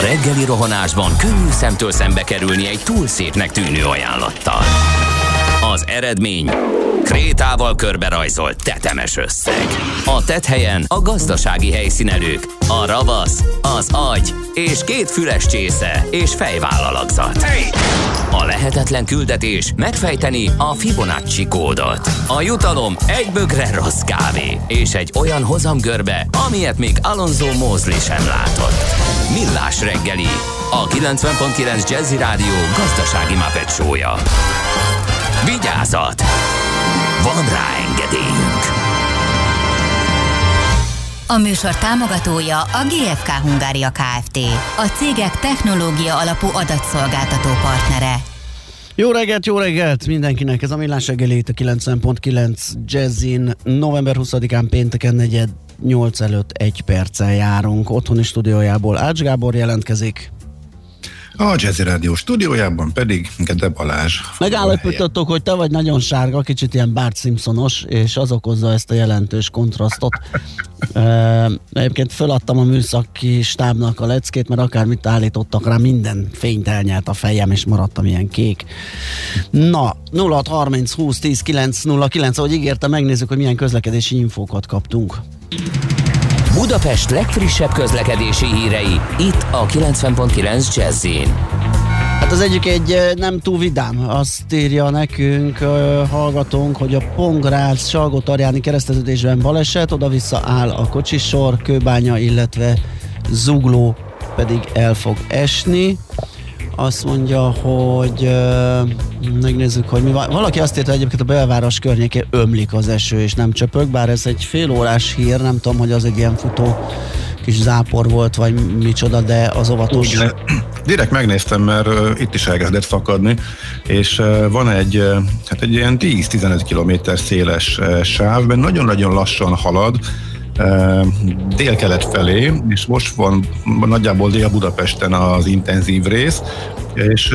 Reggeli rohanásban könnyű szemtől szembe kerülni egy túl szépnek tűnő ajánlattal. Az eredmény krétával körberajzolt tetemes összeg. A tetthelyen a gazdasági helyszínelők, a ravasz, az agy és két füles csésze és fejvállalakzat. Hey! A lehetetlen küldetés megfejteni a Fibonacci kódot. A jutalom egy bögre rossz kávé és egy olyan hozamgörbe, amilyet még Alonso Mosley sem látott. Millás reggeli, a 90.9 Jazzy Rádió gazdasági Muppet show-ja. Vigyázat! Van rá engedélyünk! A műsor támogatója a GFK Hungária Kft. A cégek technológia alapú adatszolgáltató partnere. Jó reggelt mindenkinek! Ez a Millás reggeli itt a 90.9 Jazzin. November 20-án pénteken 7:08 előtt 1 perccel járunk. Otthoni stúdiójából Ács Gábor jelentkezik. A Jazzy Rádió stúdiójában pedig Gede Balázs. Megállapítottuk, hogy te vagy nagyon sárga, kicsit ilyen Bart Simpsonos, és az okozza ezt a jelentős kontrasztot. Egyébként föladtam a műszaki stábnak a leckét, mert akármit állítottak rá, minden fényt elnyelt a fejem, és maradtam ilyen kék. Na, 0630 20 10 909, ahogy ígérte, megnézzük, hogy milyen közlekedési infókat kaptunk. Budapest legfrissebb közlekedési hírei, itt a 90.9 Jazz-in. Hát az egyik egy nem túl vidám, azt írja nekünk hallgatónk, hogy a Pongrácz Salgótarjáni kereszteződésben baleset, oda-vissza áll a kocsisor, Kőbánya, illetve Zugló pedig el fog esni. Azt mondja, hogy megnézzük, hogy mi van. Valaki azt írta, egyébként a belváros környékén ömlik az eső, és nem csöpög, bár ez egy félórás hír, nem tudom, hogy az egy ilyen futó kis zápor volt, vagy micsoda, de az óvatos. Direkt megnéztem, mert itt is elkezdett szakadni, és van egy ilyen 10-15 kilométer széles sávben, nagyon-nagyon lassan halad, délkelet felé, és most van nagyjából Dél-Budapesten az intenzív rész, és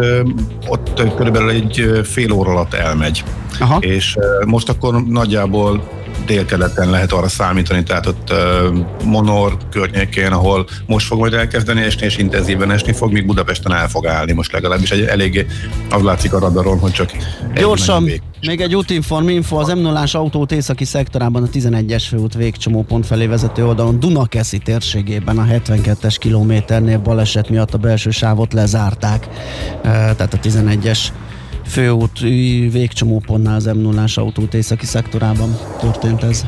ott körülbelül egy fél óra alatt elmegy. Aha. És most akkor nagyjából délkeleten lehet arra számítani, tehát ott Monor környékén, ahol most fog majd elkezdeni esni, és intenzíven esni fog, míg Budapesten el fog állni most legalábbis. Eléggé az látszik a radaron, hogy csak... Gyorsan, még egy útinform, az M0-ás autót északi szektorában a 11-es főút végcsomópont felé vezető oldalon Dunakeszi térségében a 72-es kilométernél baleset miatt a belső sávot lezárták. Tehát a 11-es főút végcsomópontnál az M0-ás autót északi szektorában történt ez.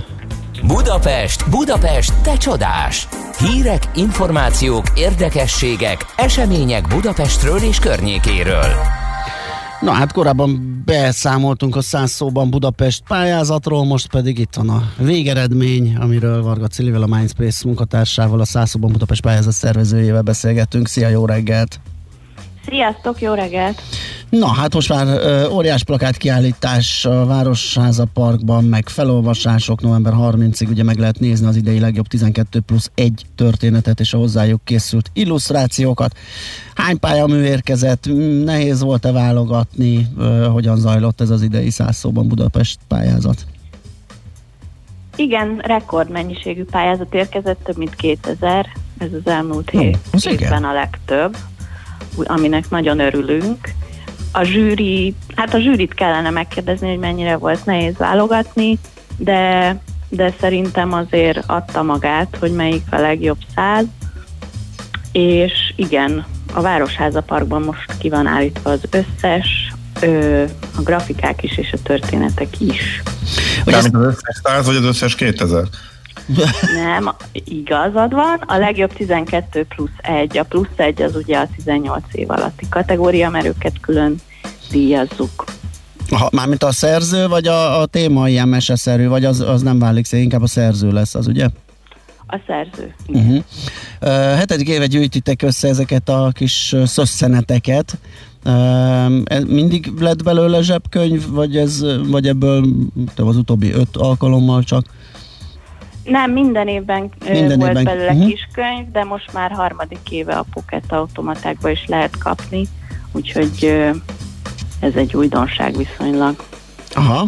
Budapest, Budapest, te csodás! Hírek, információk, érdekességek, események Budapestről és környékéről. Na hát korábban beszámoltunk a 100 szóban Budapest pályázatról, most pedig itt van a végeredmény, amiről Varga Cilivel, a Mindspace munkatársával, a 100 szóban Budapest pályázat szervezőjével beszélgetünk. Szia, jó reggelt! Sziasztok, jó reggelt! Na, hát most már óriás plakátkiállítás a Városháza Parkban, meg felolvasások november 30-ig, ugye meg lehet nézni az idei legjobb 12+1 történetet és a hozzájuk készült illusztrációkat. Hány pályamű érkezett, nehéz volt-e válogatni, hogyan zajlott ez az idei 100 szóban Budapest pályázat? Igen, rekordmennyiségű pályázat érkezett, több mint 2000, ez az elmúlt évben a legtöbb, aminek nagyon örülünk. A zsűrit kellene megkérdezni, hogy mennyire volt nehéz válogatni, de szerintem azért adta magát, hogy melyik a legjobb 100, és igen, a Városháza Parkban most ki van állítva az összes, a grafikák is, és a történetek is. Mármint az összes 100, vagy az összes 2000? Nem, igazad van, a legjobb 12+1, a +1 az ugye a 18 év alatti kategória, mert őket külön díjazzuk. Mármint a szerző, vagy a téma ilyen meseszerű, vagy az nem válik szét, inkább a szerző lesz az, ugye? A szerző. Uh-huh. Hetedik éve gyűjtitek össze ezeket a kis szösszeneteket. Mindig lett belőle zsebkönyv, vagy ebből az utóbbi 5 alkalommal csak? Nem, minden évben volt belőle kis könyv, de most már harmadik éve a Pocket automatákba is lehet kapni, úgyhogy ez egy újdonság viszonylag. Aha.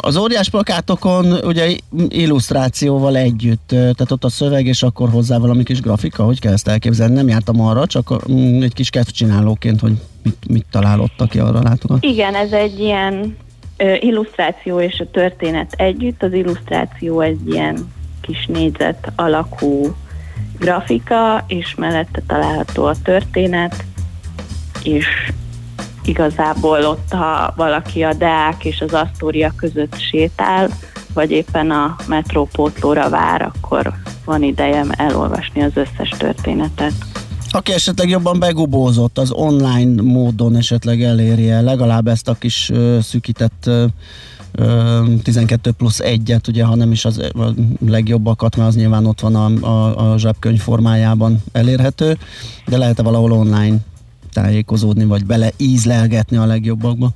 Az óriás plakátokon ugye illusztrációval együtt, tehát ott a szöveg, és akkor hozzá valami kis grafika, hogy kell ezt elképzelni? Nem jártam arra, csak egy kis kedvcsinálóként, hogy mit találott, aki arra látogat. Igen, ez egy ilyen illusztráció és a történet együtt. Az illusztráció egy ilyen kis négyzet alakú grafika, és mellette található a történet, és igazából ott, ha valaki a Deák és az Asztória között sétál, vagy éppen a metrópótlóra vár, akkor van ideje elolvasni az összes történetet. Aki esetleg jobban begubózott, az online módon esetleg elérje legalább ezt a kis szűkített 12+1-et, ugye, ha nem is a legjobbakat, mert az nyilván ott van a zsebkönyv formájában elérhető, de lehet-e valahol online tájékozódni, vagy beleízlelgetni a legjobbakba?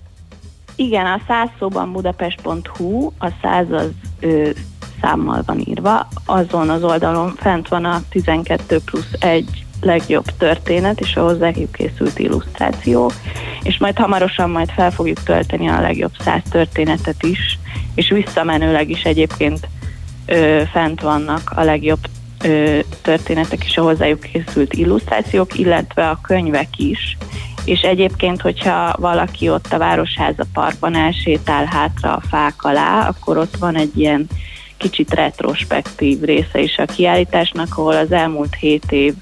Igen, a 100 szóban budapest.hu, a 100 az számmal van írva, azon az oldalon fent van a 12+1 legjobb történet, és a hozzájuk készült illusztráció, és majd hamarosan majd fel fogjuk tölteni a legjobb 100 történetet is, és visszamenőleg is egyébként fent vannak a legjobb történetek és a hozzájuk készült illusztrációk, illetve a könyvek is, és egyébként, hogyha valaki ott a Városháza parkban elsétál hátra a fák alá, akkor ott van egy ilyen kicsit retrospektív része is a kiállításnak, ahol az elmúlt 7 év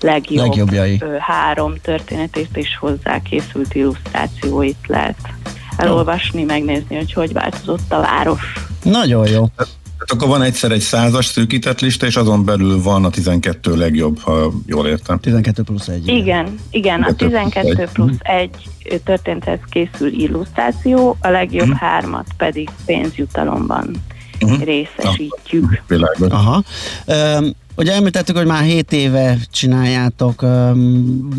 legjobb 3 történetét és hozzá készült illusztrációit lehet elolvasni, megnézni, hogy hogy változott a város. Nagyon jó. Tehát akkor van egyszer egy 100-as szűkített lista, és azon belül van a 12 legjobb, ha jól értem. 12+1. Igen, a 12+1 történethez készül illusztráció, a legjobb 3-at pedig pénzjutalomban részesítjük. Aha. Ugye említettük, hogy már 7 éve csináljátok.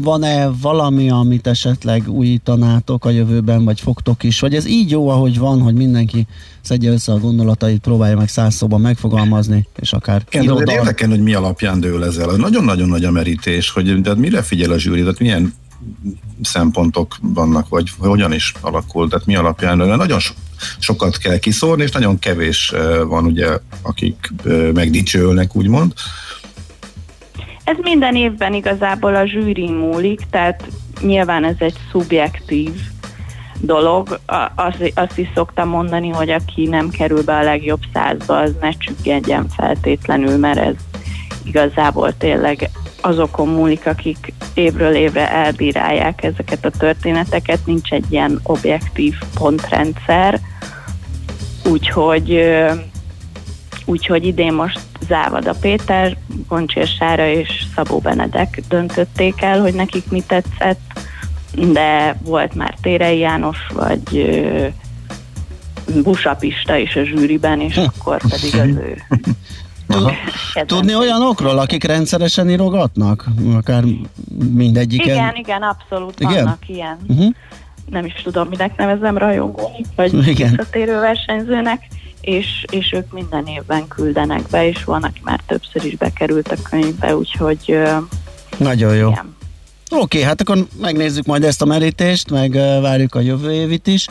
Van-e valami, amit esetleg újítanátok a jövőben, vagy fogtok is? Vagy ez így jó, ahogy van, hogy mindenki szedje össze a gondolatait, próbálja meg 100 szóban megfogalmazni, és akár irodalom. Azért érdekel, hogy mi alapján dől ez el. Nagyon-nagyon nagy a merítés, hogy de mire figyel a zsűri, tehát milyen szempontok vannak, vagy hogyan is alakul, tehát mi alapján dől. Nagyon sokat kell kiszórni, és nagyon kevés van, ugye, akik megdicsőlnek, úgymond. Ez minden évben igazából a zsűri múlik, tehát nyilván ez egy szubjektív dolog. Azt is szoktam mondani, hogy aki nem kerül be a legjobb 100-ba, az ne csüggedjen feltétlenül, mert ez igazából tényleg azokon múlik, akik évről évre elbírálják ezeket a történeteket, nincs egy ilyen objektív pontrendszer, úgyhogy idén most Závada Péter, Goncsér Sára és Szabó Benedek döntötték el, hogy nekik mi tetszett, de volt már Térei János, vagy Busa Pista is a zsűriben, és akkor pedig az ő. Tudni olyanokról, akik rendszeresen írogatnak? Akár mindegyiken? Igen, abszolút igen? Vannak ilyen. Nem is tudom, minek nevezem, rajongónak, vagy visszatérő versenyzőnek, és ők minden évben küldenek be, és van, aki már többször is bekerült a könyvbe, úgyhogy... Nagyon jó. Igen. Oké, hát akkor megnézzük majd ezt a merítést, meg várjuk a jövő évit is.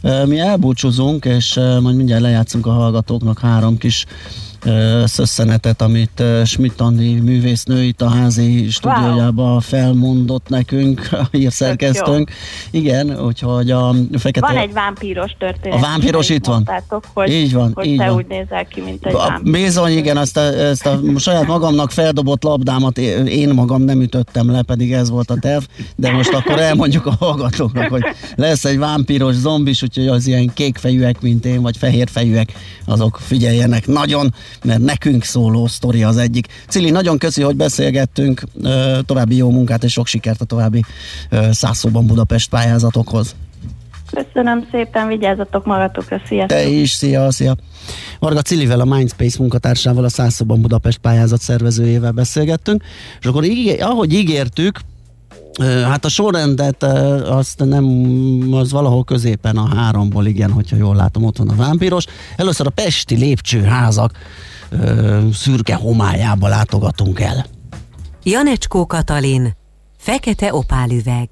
Mi elbúcsúzunk, és majd mindjárt lejátszunk a hallgatóknak 3 kis szösszenetet, amit Schmidt Andi művésznő itt a házi stúdiójában felmondott nekünk, a hírszerkesztőnk. Igen, úgyhogy a fekete... Van egy vámpíros történet. A vámpíros itt van. Hogy, így van. Hogy így te van. Úgy nézel ki, mint egy vámpíros. Bizony, igen, ezt a saját magamnak feldobott labdámat én magam nem ütöttem le, pedig ez volt a terv, de most akkor elmondjuk a hallgatóknak, hogy lesz egy vámpíros zombis, úgyhogy az ilyen kékfejűek, mint én, vagy fehérfejűek, azok figyeljenek nagyon, mert nekünk szóló sztori az egyik. Cili, nagyon köszi, hogy beszélgettünk, további jó munkát és sok sikert a további 100 szóban Budapest pályázatokhoz. Köszönöm szépen, vigyázzatok magatokra, sziasztok! Te is, szia! Varga Cilivel, a Mindspace munkatársával, a 100 szóban Budapest pályázat szervezőjével beszélgettünk, és akkor ahogy ígértük, hát a sorrendet azt nem, az valahol középen a 3-ból, igen, hogyha jól látom, ott van a vámpíros. Először a pesti lépcsőházak szürke homályába látogatunk el. Janecskó Katalin, fekete opálüveg.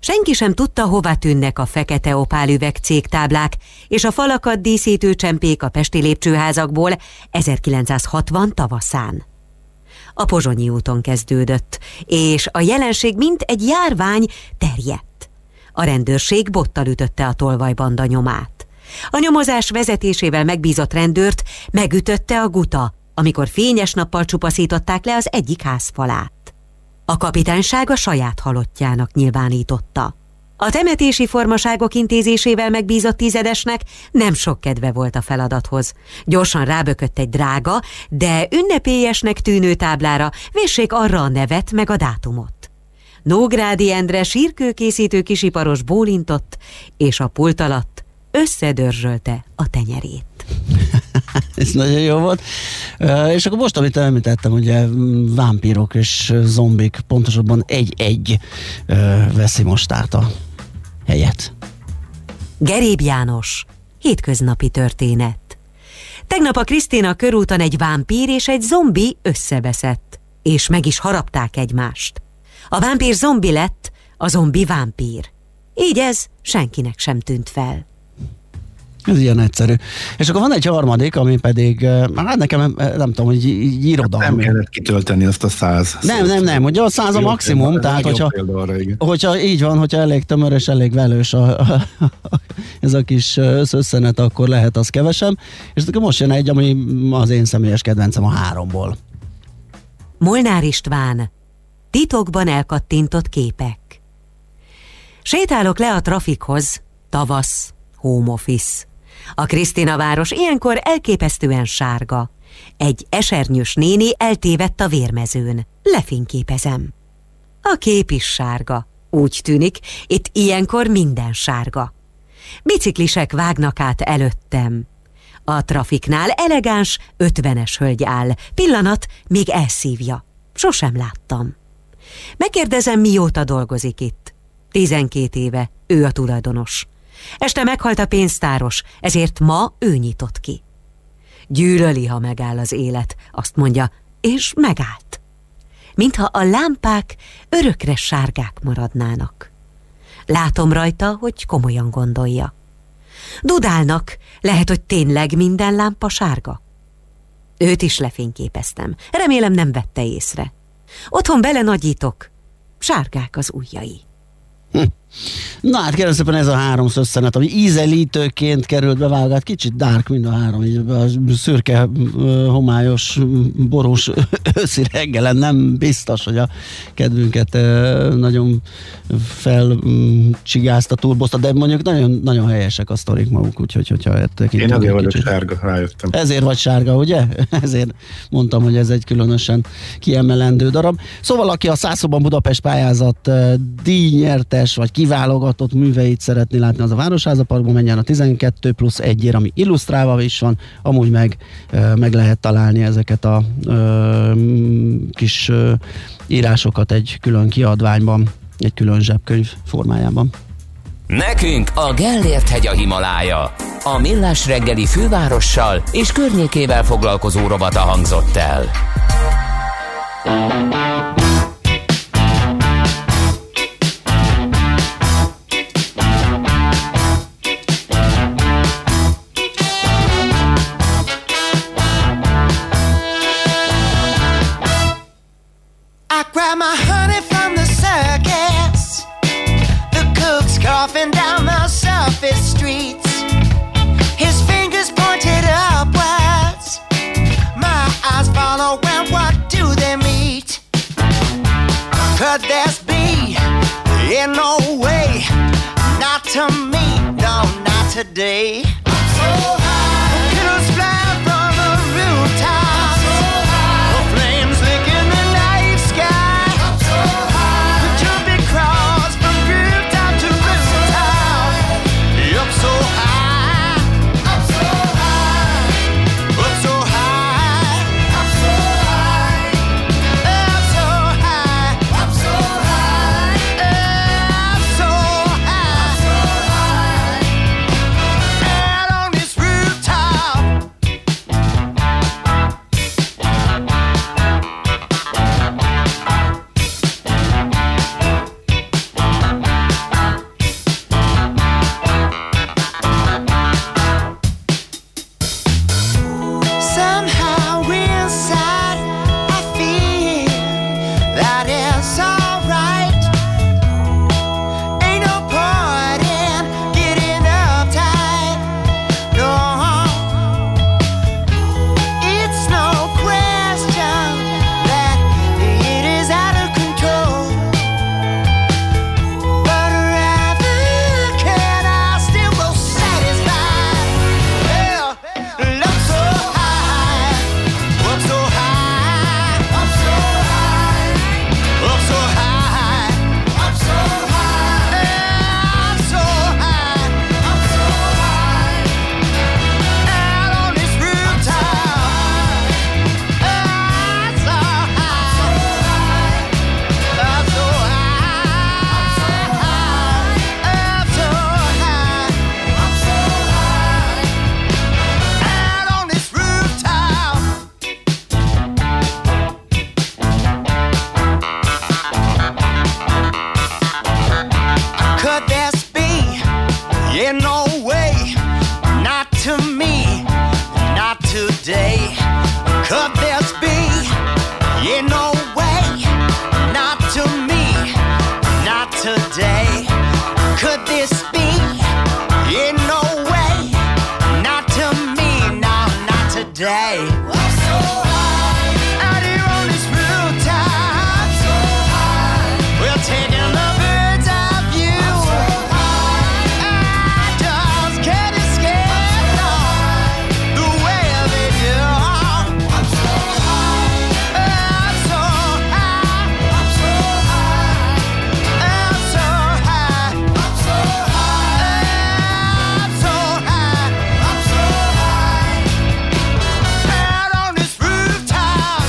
Senki sem tudta, hova tűnnek a fekete opálüveg cégtáblák, és a falakat díszítő csempék a pesti lépcsőházakból 1960 tavaszán. A Pozsonyi úton kezdődött, és a jelenség mint egy járvány terjedt. A rendőrség bottal ütötte a tolvajbanda nyomát. A nyomozás vezetésével megbízott rendőrt megütötte a guta, amikor fényes nappal csupaszították le az egyik házfalát. A kapitányság a saját halottjának nyilvánította. A temetési formaságok intézésével megbízott tizedesnek nem sok kedve volt a feladathoz. Gyorsan rábökött egy drága, de ünnepélyesnek tűnő táblára, vessék arra a nevet meg a dátumot. Nógrádi Endre sírkőkészítő kisiparos bólintott, és a pult alatt összedörzsölte a tenyerét. Ez nagyon jó volt. És akkor most, amit említettem, ugye vámpírok és zombik, pontosabban egy-egy veszi most át a helyet. Geréb János, hétköznapi történet. Tegnap a Krisztina körúton egy vámpír és egy zombi összebeszett, és meg is harapták egymást. A vámpír zombi lett, a zombi vámpír. Így ez senkinek sem tűnt fel. Ez ilyen egyszerű. És akkor van egy harmadik, ami pedig, hát nekem nem tudom, hogy így irodalmi. Nem kellett kitölteni azt a 100. Nem, ugye a 100 a maximum, tehát hogyha így van, hogyha elég tömör és elég velős ez a kis összenet, akkor lehet az kevesebb. És akkor most jön egy, ami az én személyes kedvencem a 3-ból. Molnár István, titokban elkattintott képek. Sétálok le a trafikhoz, tavasz, home office. A Krisztina város ilyenkor elképesztően sárga. Egy esernyős néni eltévedt a vérmezőn. Lefényképezem. A kép is sárga. Úgy tűnik, itt ilyenkor minden sárga. Biciklisek vágnak át előttem. A trafiknál elegáns, 50-es hölgy áll. Pillanat, még elszívja. Sosem láttam. Megkérdezem, mióta dolgozik itt. 12 éve, ő a tulajdonos. Este meghalt a pénztáros, ezért ma ő nyitott ki. Gyűlöli, ha megáll az élet, azt mondja, és megállt. Mintha a lámpák örökre sárgák maradnának. Látom rajta, hogy komolyan gondolja. Dudálnak, lehet, hogy tényleg minden lámpa sárga. Őt is lefényképeztem, remélem nem vette észre. Otthon belenagyítok, sárgák az ujjai. Na hát kérem szépen, ez a három szösszenet, ami ízelítőként került bevágát, kicsit dark mind a három, így a szürke, homályos, borús őszi reggelen nem biztos, hogy a kedvünket nagyon felcsigázta, turbozta, de mondjuk nagyon, nagyon helyesek a sztorik maguk, úgyhogy hogyha ettek. Én azért vagyok sárga, rájöttem. Ezért vagy sárga, ugye? Ezért mondtam, hogy ez egy különösen kiemelendő darab. Szóval, aki a 100 szóban Budapest pályázat díjnyertes, vagy kiválogatott műveit szeretné látni, az a Városházaparkban menjen a 12+1-ért, ami illusztrálva is van, amúgy meg lehet találni ezeket a kis írásokat egy külön kiadványban, egy külön zsebkönyv formájában. Nekünk a Gellért-hegy a Himalája. A Millás reggeli fővárossal és környékével foglalkozó rovata hangzott el. Today. day. We're so high out here on this rooftop. So high, we're taking the bird's eye view. So high, our dogs can't escape the way they do. I'm so high, I'm so high, I'm so high, I'm so high, I'm so high, I'm so high, I'm so high, out on this rooftop.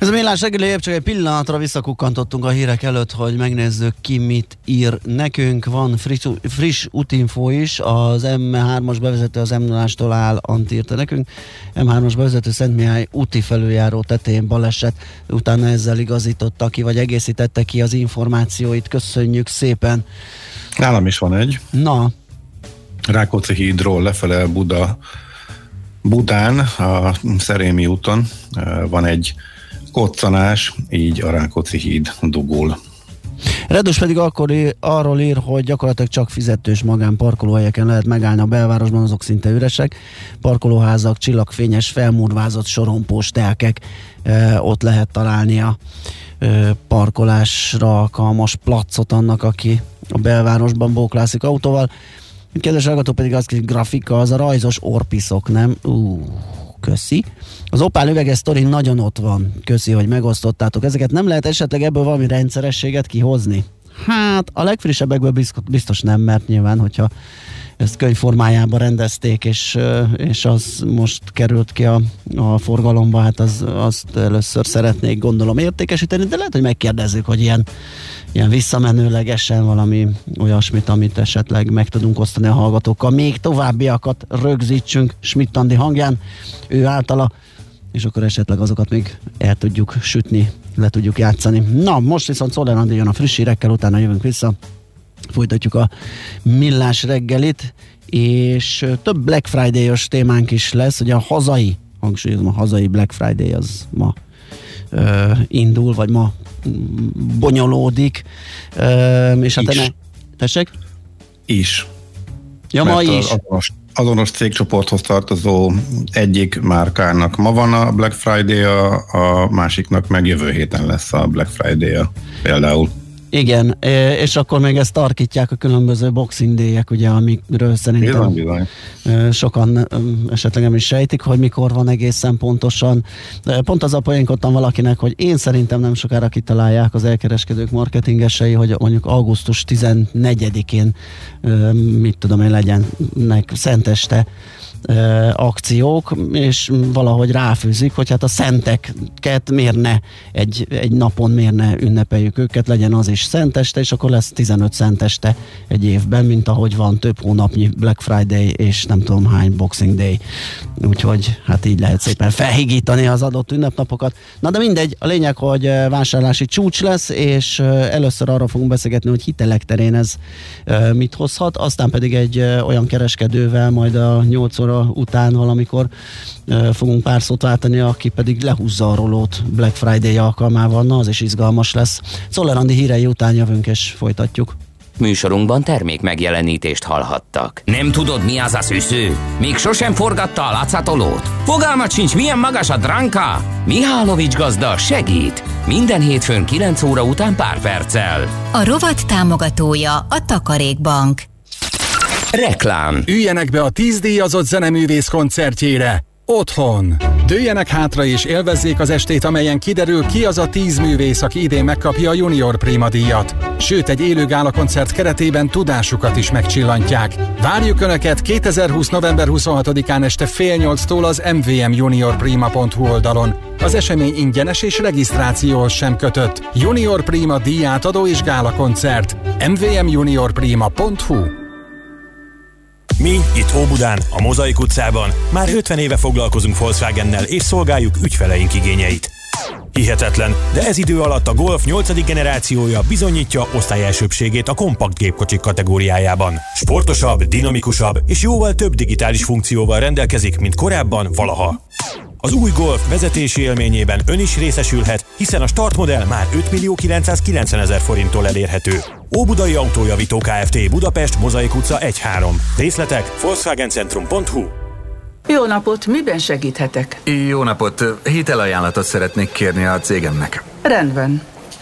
Ez a Millás reggeli, csak egy pillanatra visszakukkantottunk a hírek előtt, hogy megnézzük, ki mit ír nekünk. Van friss útinfó is, az M3-as bevezető az M0-ástól áll, Antti írta nekünk. M3-as bevezető Szentmihály úti felüljáró tetején baleset, utána ezzel igazította ki, vagy egészítette ki az információit. Köszönjük szépen! Nálam is van egy. Na? Rákóczi hídról lefele Budán, a Szerémi úton van egy koccanás, így a Rákóczi híd dugul. Redus pedig arról ír, hogy gyakorlatilag csak fizetős magán parkolóhelyeken lehet megállni a belvárosban, azok szinte üresek. Parkolóházak, csillagfényes, felmurvázott sorompós telkek, ott lehet találni a parkolásra alkalmas placot annak, aki a belvárosban bóklászik autóval. Kedves hallgató pedig az, hogy grafika, az a rajzos orpiszok, nem? Köszi. Az opál üveges sztori nagyon ott van. Köszi, hogy megosztottátok ezeket. Nem lehet esetleg ebből valami rendszerességet kihozni? Hát a legfrissebbekből biztos nem, mert nyilván, hogyha ezt könyvformájában rendezték, és az most került ki a forgalomba, hát azt először szeretnék gondolom értékesíteni, de lehet, hogy megkérdezzük, hogy ilyen visszamenőlegesen valami olyasmit, amit esetleg meg tudunk osztani a hallgatókkal. Még továbbiakat rögzítsünk Schmidt Andi hangján, ő általa, és akkor esetleg azokat még el tudjuk sütni, le tudjuk játszani. Na, most viszont Szoller Andi jön a friss hírekkel, utána jövünk vissza. Folytatjuk a Millás reggelit, és több Black Friday-os témánk is lesz, ugye a hazai, hangsúlyozom, a hazai Black Friday az ma indul, vagy ma bonyolódik. És hát tessék? Is. Ja, ma is. Azonos cégcsoporthoz tartozó egyik márkának ma van a Black Friday-a, a másiknak meg jövő héten lesz a Black Friday-a például. Igen, és akkor még ezt tarkítják a különböző boxing day-ek, ugye, amikről szerintem sokan esetleg nem is sejtik, hogy mikor van egészen pontosan. Pont azzal poénkodtam valakinek, hogy én szerintem nem sokára kitalálják az elkereskedők marketingesei, hogy mondjuk augusztus 14-én, mit tudom én, legyenek szenteste akciók, és valahogy ráfűzik, hogy hát a szenteket miért ne egy napon, miért ne ünnepeljük őket, legyen az is szenteste, és akkor lesz 15 szenteste egy évben, mint ahogy van több hónapnyi Black Friday, és nem tudom hány Boxing Day. Úgyhogy hát így lehet szépen felhigítani az adott ünnepnapokat. Na de mindegy, a lényeg, hogy vásárlási csúcs lesz, és először arra fogunk beszélgetni, hogy hitelek terén ez mit hozhat, aztán pedig egy olyan kereskedővel majd a 8 óra után valamikor fogunk pár szót váltani, aki pedig lehúzza a rolót Black Friday alkalmával. Na, az is izgalmas lesz. Szoller Andi hírei után jövünk és folytatjuk. Műsorunkban termék megjelenítést hallhattak. Nem tudod, mi az a szűző? Még sosem forgatta a látszatolót? Fogalmat sincs, milyen magas a dránka? Mihálovics gazda segít! Minden hétfőn 9 óra után pár perccel. A rovat támogatója a Takarékbank. Reklám. Üljenek be a 10 díjazott zeneművész koncertjére. Otthon. Dőljenek hátra és élvezzék az estét, amelyen kiderül, ki az a 10 művész, aki idén megkapja a Junior Prima díjat. Sőt, egy élő gála koncert keretében tudásukat is megcsillantják. Várjuk Önöket 2020. november 26-án este fél 8-tól az mvmjuniorprima.hu oldalon. Az esemény ingyenes és regisztrációhoz sem kötött. Junior Prima díjátadó és gála koncert. mvmjuniorprima.hu. Mi itt Óbudán, a Mozaik utcában már 50 éve foglalkozunk Volkswagennel és szolgáljuk ügyfeleink igényeit. Hihetetlen, de ez idő alatt a Golf 8. generációja bizonyítja osztályelsőbbségét a kompakt gépkocsik kategóriájában. Sportosabb, dinamikusabb és jóval több digitális funkcióval rendelkezik, mint korábban valaha. Az új Golf vezetési élményében ön is részesülhet, hiszen a startmodell már 5.990.000 forinttól elérhető. Óbudai Autójavító Kft. Budapest, Mozaik utca 1-3. Részletek volkswagencentrum.hu. Jó napot, miben segíthetek? Jó napot, hitelajánlatot szeretnék kérni a cégemnek. Rendben.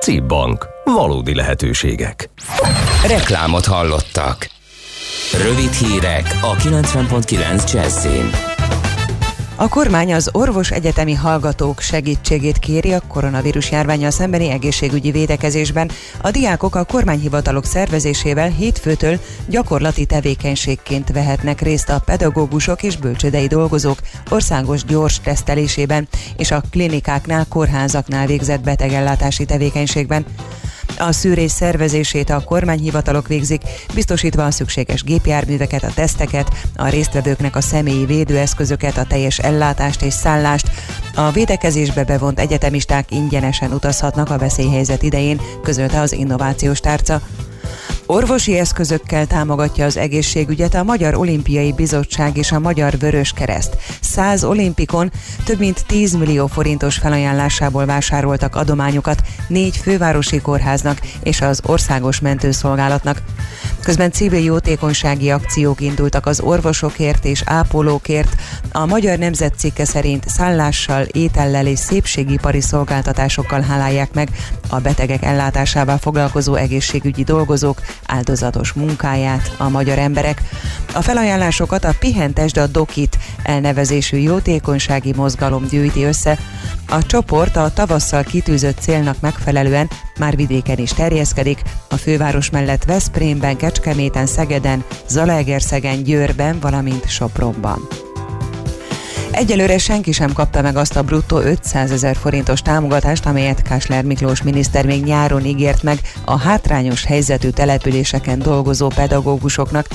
CIP Bank. Valódi lehetőségek. Reklámot hallottak. Rövid hírek a 90.9 Jazzin. A kormány az orvos egyetemi hallgatók segítségét kéri a koronavírus járvánnyal szembeni egészségügyi védekezésben. A diákok a kormányhivatalok szervezésével hétfőtől gyakorlati tevékenységként vehetnek részt a pedagógusok és bölcsődei dolgozók országos gyors tesztelésében és a klinikáknál, kórházaknál végzett betegellátási tevékenységben. A szűrés szervezését a kormányhivatalok végzik, biztosítva a szükséges gépjárműveket, a teszteket, a résztvevőknek a személyi védőeszközöket, a teljes ellátást és szállást. A védekezésbe bevont egyetemisták ingyenesen utazhatnak a veszélyhelyzet idején, közölte az Innovációs Tárca. Orvosi eszközökkel támogatja az egészségügyet a Magyar Olimpiai Bizottság és a Magyar Vörös Kereszt. 100 olimpikon több mint 10 millió forintos felajánlásából vásároltak adományokat 4 fővárosi kórháznak és az Országos Mentőszolgálatnak. Közben civil jótékonysági akciók indultak az orvosokért és ápolókért. A Magyar Nemzet cikke szerint szállással, étellel és szépségipari szolgáltatásokkal hálálják meg a betegek ellátásával foglalkozó egészségügyi dolgozók áldozatos munkáját a magyar emberek. A felajánlásokat a Pihentesd a Dokit elnevezésű jótékonysági mozgalom gyűjti össze. A csoport a tavasszal kitűzött célnak megfelelően már vidéken is terjeszkedik, a főváros mellett Veszprémben, Kecskeméten, Szegeden, Zalaegerszegen, Győrben, valamint Sopronban. Egyelőre senki sem kapta meg azt a bruttó 500.000 forintos támogatást, amelyet Kásler Miklós miniszter még nyáron ígért meg a hátrányos helyzetű településeken dolgozó pedagógusoknak,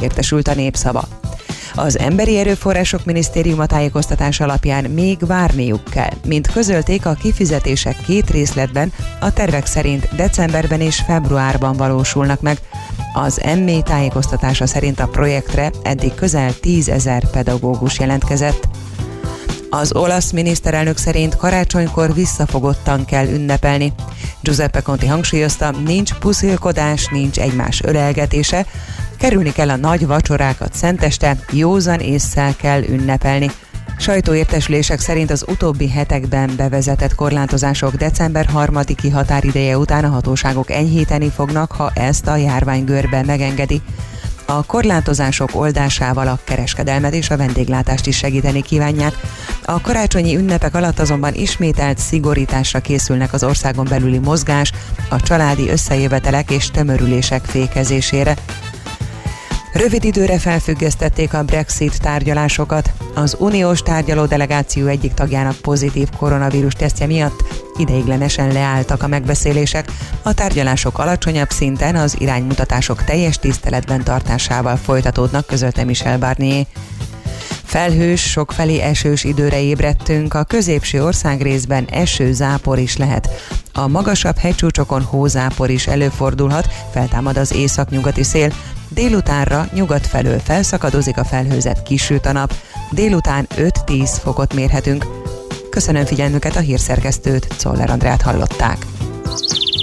értesült a Népszava. Az Emberi Erőforrások Minisztériuma tájékoztatás alapján még várniuk kell, mint közölték, a kifizetések két részletben a tervek szerint decemberben és februárban valósulnak meg. Az MMI tájékoztatása szerint a projektre eddig közel 10.000 pedagógus jelentkezett. Az olasz miniszterelnök szerint karácsonykor visszafogottan kell ünnepelni. Giuseppe Conte hangsúlyozta, nincs puszilkodás, nincs egymás ölelgetése, kerülni kell a nagy vacsorákat szenteste, józan ésszel kell ünnepelni. Sajtóértesülések szerint az utóbbi hetekben bevezetett korlátozások december 3-i határideje után a hatóságok enyhíteni fognak, ha ezt a járványgörbe megengedi. A korlátozások oldásával a kereskedelmet és a vendéglátást is segíteni kívánják. A karácsonyi ünnepek alatt azonban ismételt szigorításra készülnek az országon belüli mozgás, a családi összejövetelek és tömörülések fékezésére. Rövid időre felfüggesztették a Brexit tárgyalásokat. Az uniós tárgyaló delegáció egyik tagjának pozitív koronavírus tesztje miatt ideiglenesen leálltak a megbeszélések. A tárgyalások alacsonyabb szinten az iránymutatások teljes tiszteletben tartásával folytatódnak, közölte Michel Barnier. Felhős, sokfelé esős időre ébredtünk, a középső országrészben eső, zápor is lehet. A magasabb hegycsúcsokon hózápor is előfordulhat, feltámad az északnyugati szél. Délutánra nyugat felől felszakadozik a felhőzet, kisüt a nap. Délután 5-10 fokot mérhetünk. Köszönöm figyelmüket, a hírszerkesztőt, Czoller Andrát hallották.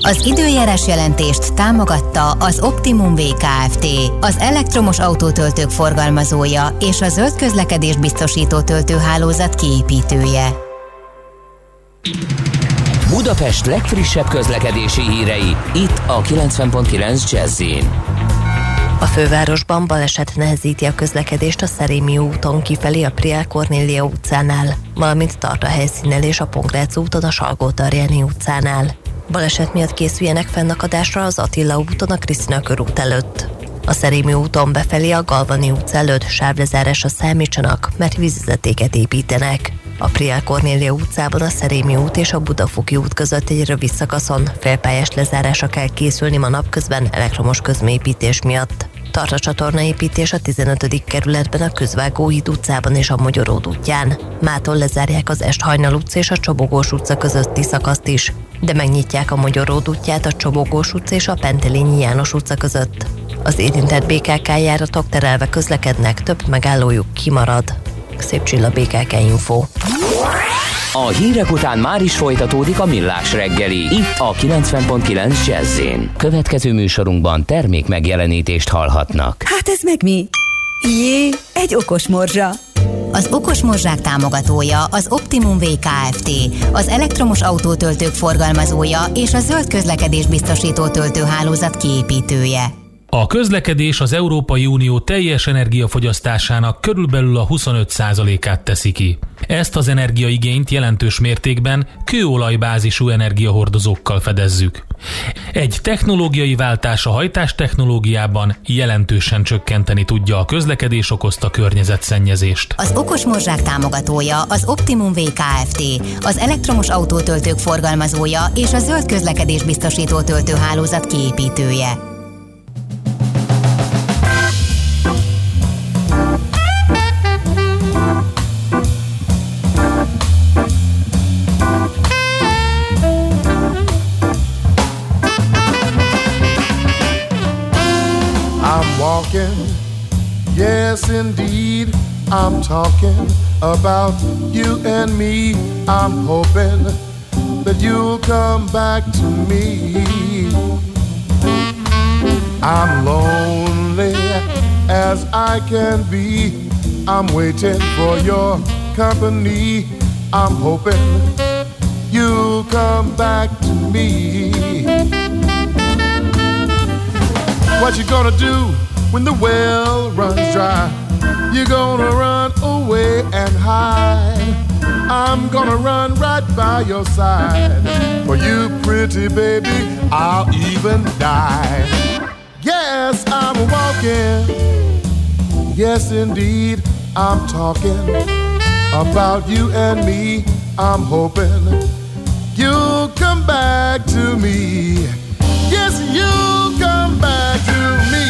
Az időjárás jelentést támogatta az Optimum VKFT, az elektromos autótöltők forgalmazója és a zöld közlekedés biztosító töltőhálózat kiépítője. Budapest legfrissebb közlekedési hírei, itt a 90.9 Jazz-in. A fővárosban baleset nehezíti a közlekedést a Szerémi úton kifelé a Priál Kornélia utcánál, valamint tart a helyszínnel és a Pongrác úton a Salgótarjáni utcánál. Baleset miatt készüljenek fennakadásra az Attila úton a Krisztina körút előtt. A Szerémi úton befelé a Galvani utca előtt sávlezárásra számítsanak, mert vízvezetéket építenek. A Priál Kornélia utcában a Szerémi út és a Budafoki út között egy rövid szakaszon félpályás lezárásra kell készülni ma napközben elektromos közműépítés miatt. Tart a csatornaépítés a 15. kerületben a Közvágóhíd utcában és a Mogyoród útján. Mától lezárják az Esthajnal utca és a Csobogós utca közötti szakaszt is, de megnyitják a Mogyoród útját a Csobogós utca és a Pentelényi János utca között. Az érintett BKK járatok terelve közlekednek, több megállójuk kimarad. Szép Csilla, BKK Info. A hírek után már is folytatódik a Millás reggeli, itt a 90.9 Jazz-én. Következő műsorunkban termék megjelenítést hallhatnak. Hát ez meg mi? Jé, egy okos morzsa. Az okos morzsák támogatója az Optimum VKFT, az elektromos autótöltők forgalmazója és a zöld közlekedés biztosító töltőhálózat kiépítője. A közlekedés az Európai Unió teljes energiafogyasztásának körülbelül a 25%-át teszi ki. Ezt az energiaigényt jelentős mértékben kőolajbázisú energiahordozókkal fedezzük. Egy technológiai váltás a hajtástechnológiában jelentősen csökkenteni tudja a közlekedés okozta környezetszennyezést. Az okos morzsák támogatója az Optimum VKFT, az elektromos autótöltők forgalmazója és a zöld közlekedés biztosító töltőhálózat kiépítője. Yes, indeed, I'm talking about you and me. I'm hoping that you'll come back to me. I'm lonely as I can be. I'm waiting for your company. I'm hoping you'll come back to me. What you gonna do when the well runs dry? You're gonna run away and hide. I'm gonna run right by your side. For you, pretty baby, I'll even die. Yes, I'm walking. Yes, indeed, I'm talking about you and me. I'm hoping you'll come back to me. Yes, you'll come back to me.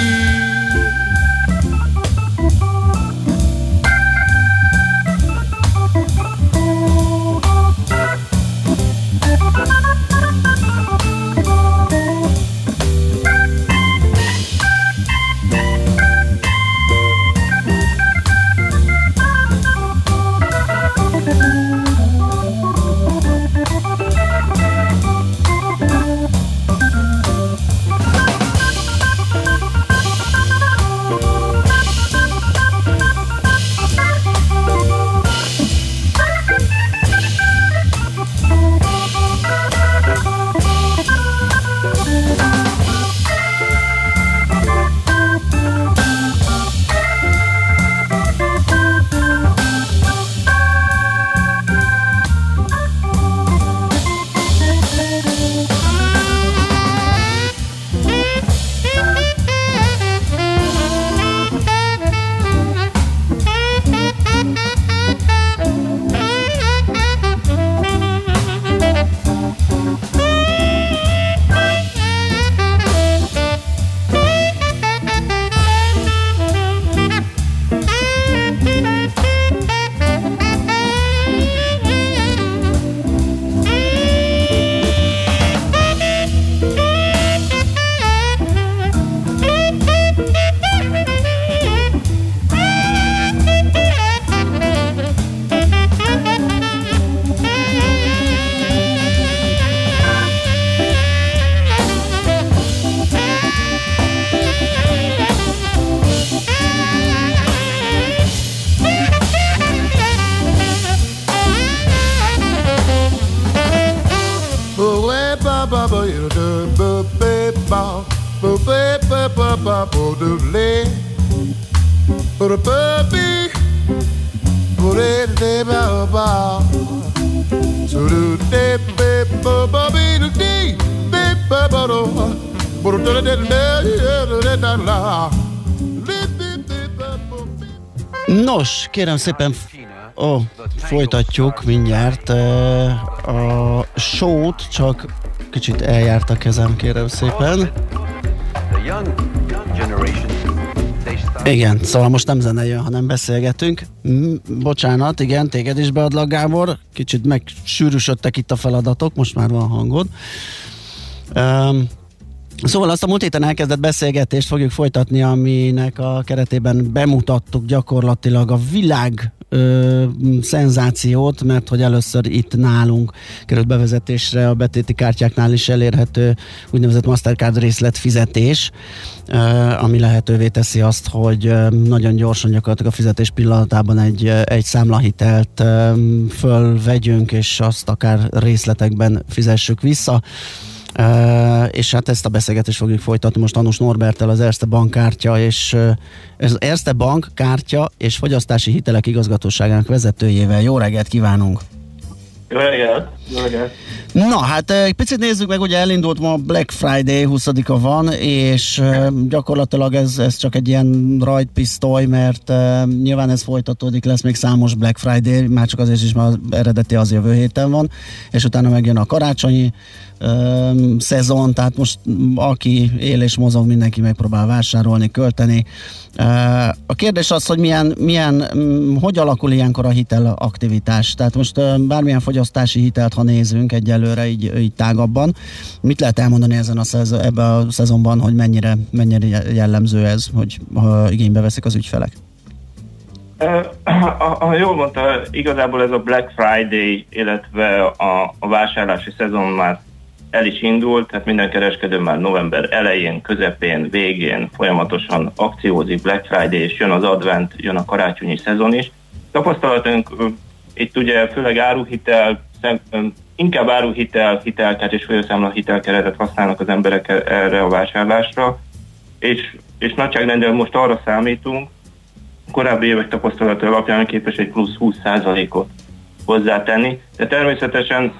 Nos, kérem szépen, folytatjuk mindjárt a show-t, csak kicsit eljárt a kezem, kérem szépen. Igen, szóval most nem zene jön, hanem beszélgetünk. Bocsánat, igen, téged is beadlak, Gábor. Kicsit megsűrűsödtek itt a feladatok, most már van hangod. Szóval azt a múlt héten elkezdett beszélgetést fogjuk folytatni, aminek a keretében bemutattuk gyakorlatilag a világ szenzációt, mert hogy először itt nálunk került bevezetésre a betéti kártyáknál is elérhető úgynevezett Mastercard részletfizetés, ami lehetővé teszi azt, hogy nagyon gyorsan gyakorlatilag a fizetés pillanatában egy számlahitelt fölvegyünk, és azt akár részletekben fizessük vissza. És hát ezt a beszélgetést fogjuk folytatni most Anus Norberttel, az Erste Bank kártya és az Erste Bank kártya és fogyasztási hitelek igazgatóságának vezetőjével. Jó reggelt kívánunk! Jó reggelt! Jó reggelt! Na hát egy picit nézzük meg, ugye elindult ma Black Friday, 20-a van, és gyakorlatilag ez csak egy ilyen rajtpisztoly, mert nyilván ez folytatódik, lesz még számos Black Friday, már csak azért is, mert az eredeti az jövő héten van, és utána megjön a karácsonyi szezon, tehát most aki él és mozog, mindenki megpróbál vásárolni, költeni. A kérdés az, hogy hogy alakul ilyenkor a hitelaktivitás? Tehát most bármilyen fogyasztási hitelt, ha nézünk egyelőre így tágabban, mit lehet elmondani ebben a szezonban, hogy mennyire jellemző ez, hogy igénybe veszik az ügyfelek? Ha jól mondta, igazából ez a Black Friday, illetve a vásárlási szezon már el is indult, tehát minden kereskedő már november elején, közepén, végén folyamatosan akciózik, Black Friday, és jön az advent, jön a karácsonyi szezon is. Tapasztalatunk itt ugye főleg áruhitel, inkább áruhitel, hitelkártya és folyószámla hitelkeretet használnak az emberek erre a vásárlásra, és nagyságrendben most arra számítunk, korábbi évek tapasztalata alapján képes egy plusz 20%-ot hozzátenni, de természetesen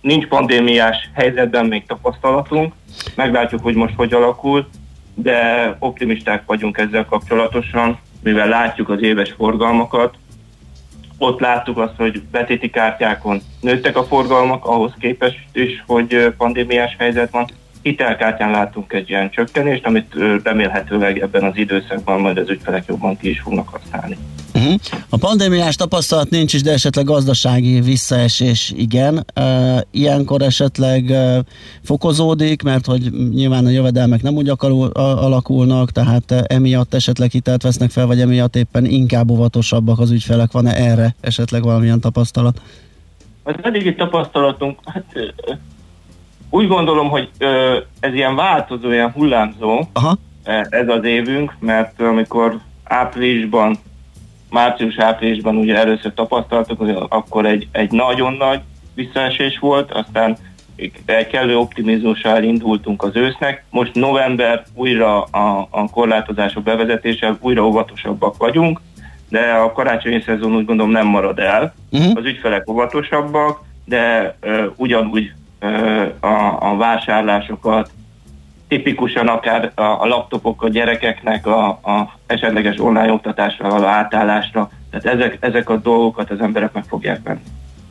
nincs pandémiás helyzetben még tapasztalatunk, meglátjuk, hogy most hogy alakul, de optimisták vagyunk ezzel kapcsolatosan, mivel látjuk az éves forgalmakat. Ott láttuk azt, hogy betéti kártyákon nőttek a forgalmak, ahhoz képest is, hogy pandémiás helyzet van. Hitelkártyán láttunk egy ilyen csökkenést, amit remélhetőleg ebben az időszakban majd az ügyfelek jobban ki is fognak használni. Uh-huh. A pandémiás tapasztalat nincs is, de esetleg gazdasági visszaesés igen. Ilyenkor esetleg fokozódik, mert hogy nyilván a jövedelmek nem úgy alakulnak, tehát emiatt esetleg hitelt vesznek fel, vagy emiatt éppen inkább óvatosabbak az ügyfelek. Van-e erre esetleg valamilyen tapasztalat? Az eddigi tapasztalatunk, úgy gondolom, hogy ez ilyen változó, ilyen hullámzó. Aha. Ez az évünk, mert amikor március-áprilisban ugye először tapasztaltuk, akkor egy nagyon nagy visszaesés volt, aztán kellő optimizmussal indultunk az ősznek. Most november újra a korlátozások bevezetése, újra óvatosabbak vagyunk, de a karácsonyi szezon úgy gondolom nem marad el. Uh-huh. Az ügyfelek óvatosabbak, de ugyanúgy a vásárlásokat, tipikusan akár a laptopok a gyerekeknek a esetleges online oktatásra való átállásra, tehát ezek a dolgokat az emberek meg fogják venni.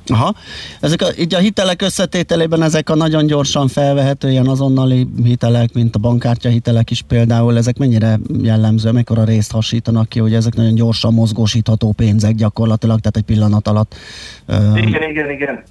Aha, ezek így a hitelek összetételében ezek a nagyon gyorsan felvehető ilyen azonnali hitelek, mint a bankkártya hitelek is például, ezek mennyire jellemző, mekkora részt hasítanak ki, hogy ezek nagyon gyorsan mozgósítható pénzek gyakorlatilag, tehát egy pillanat alatt. Igen.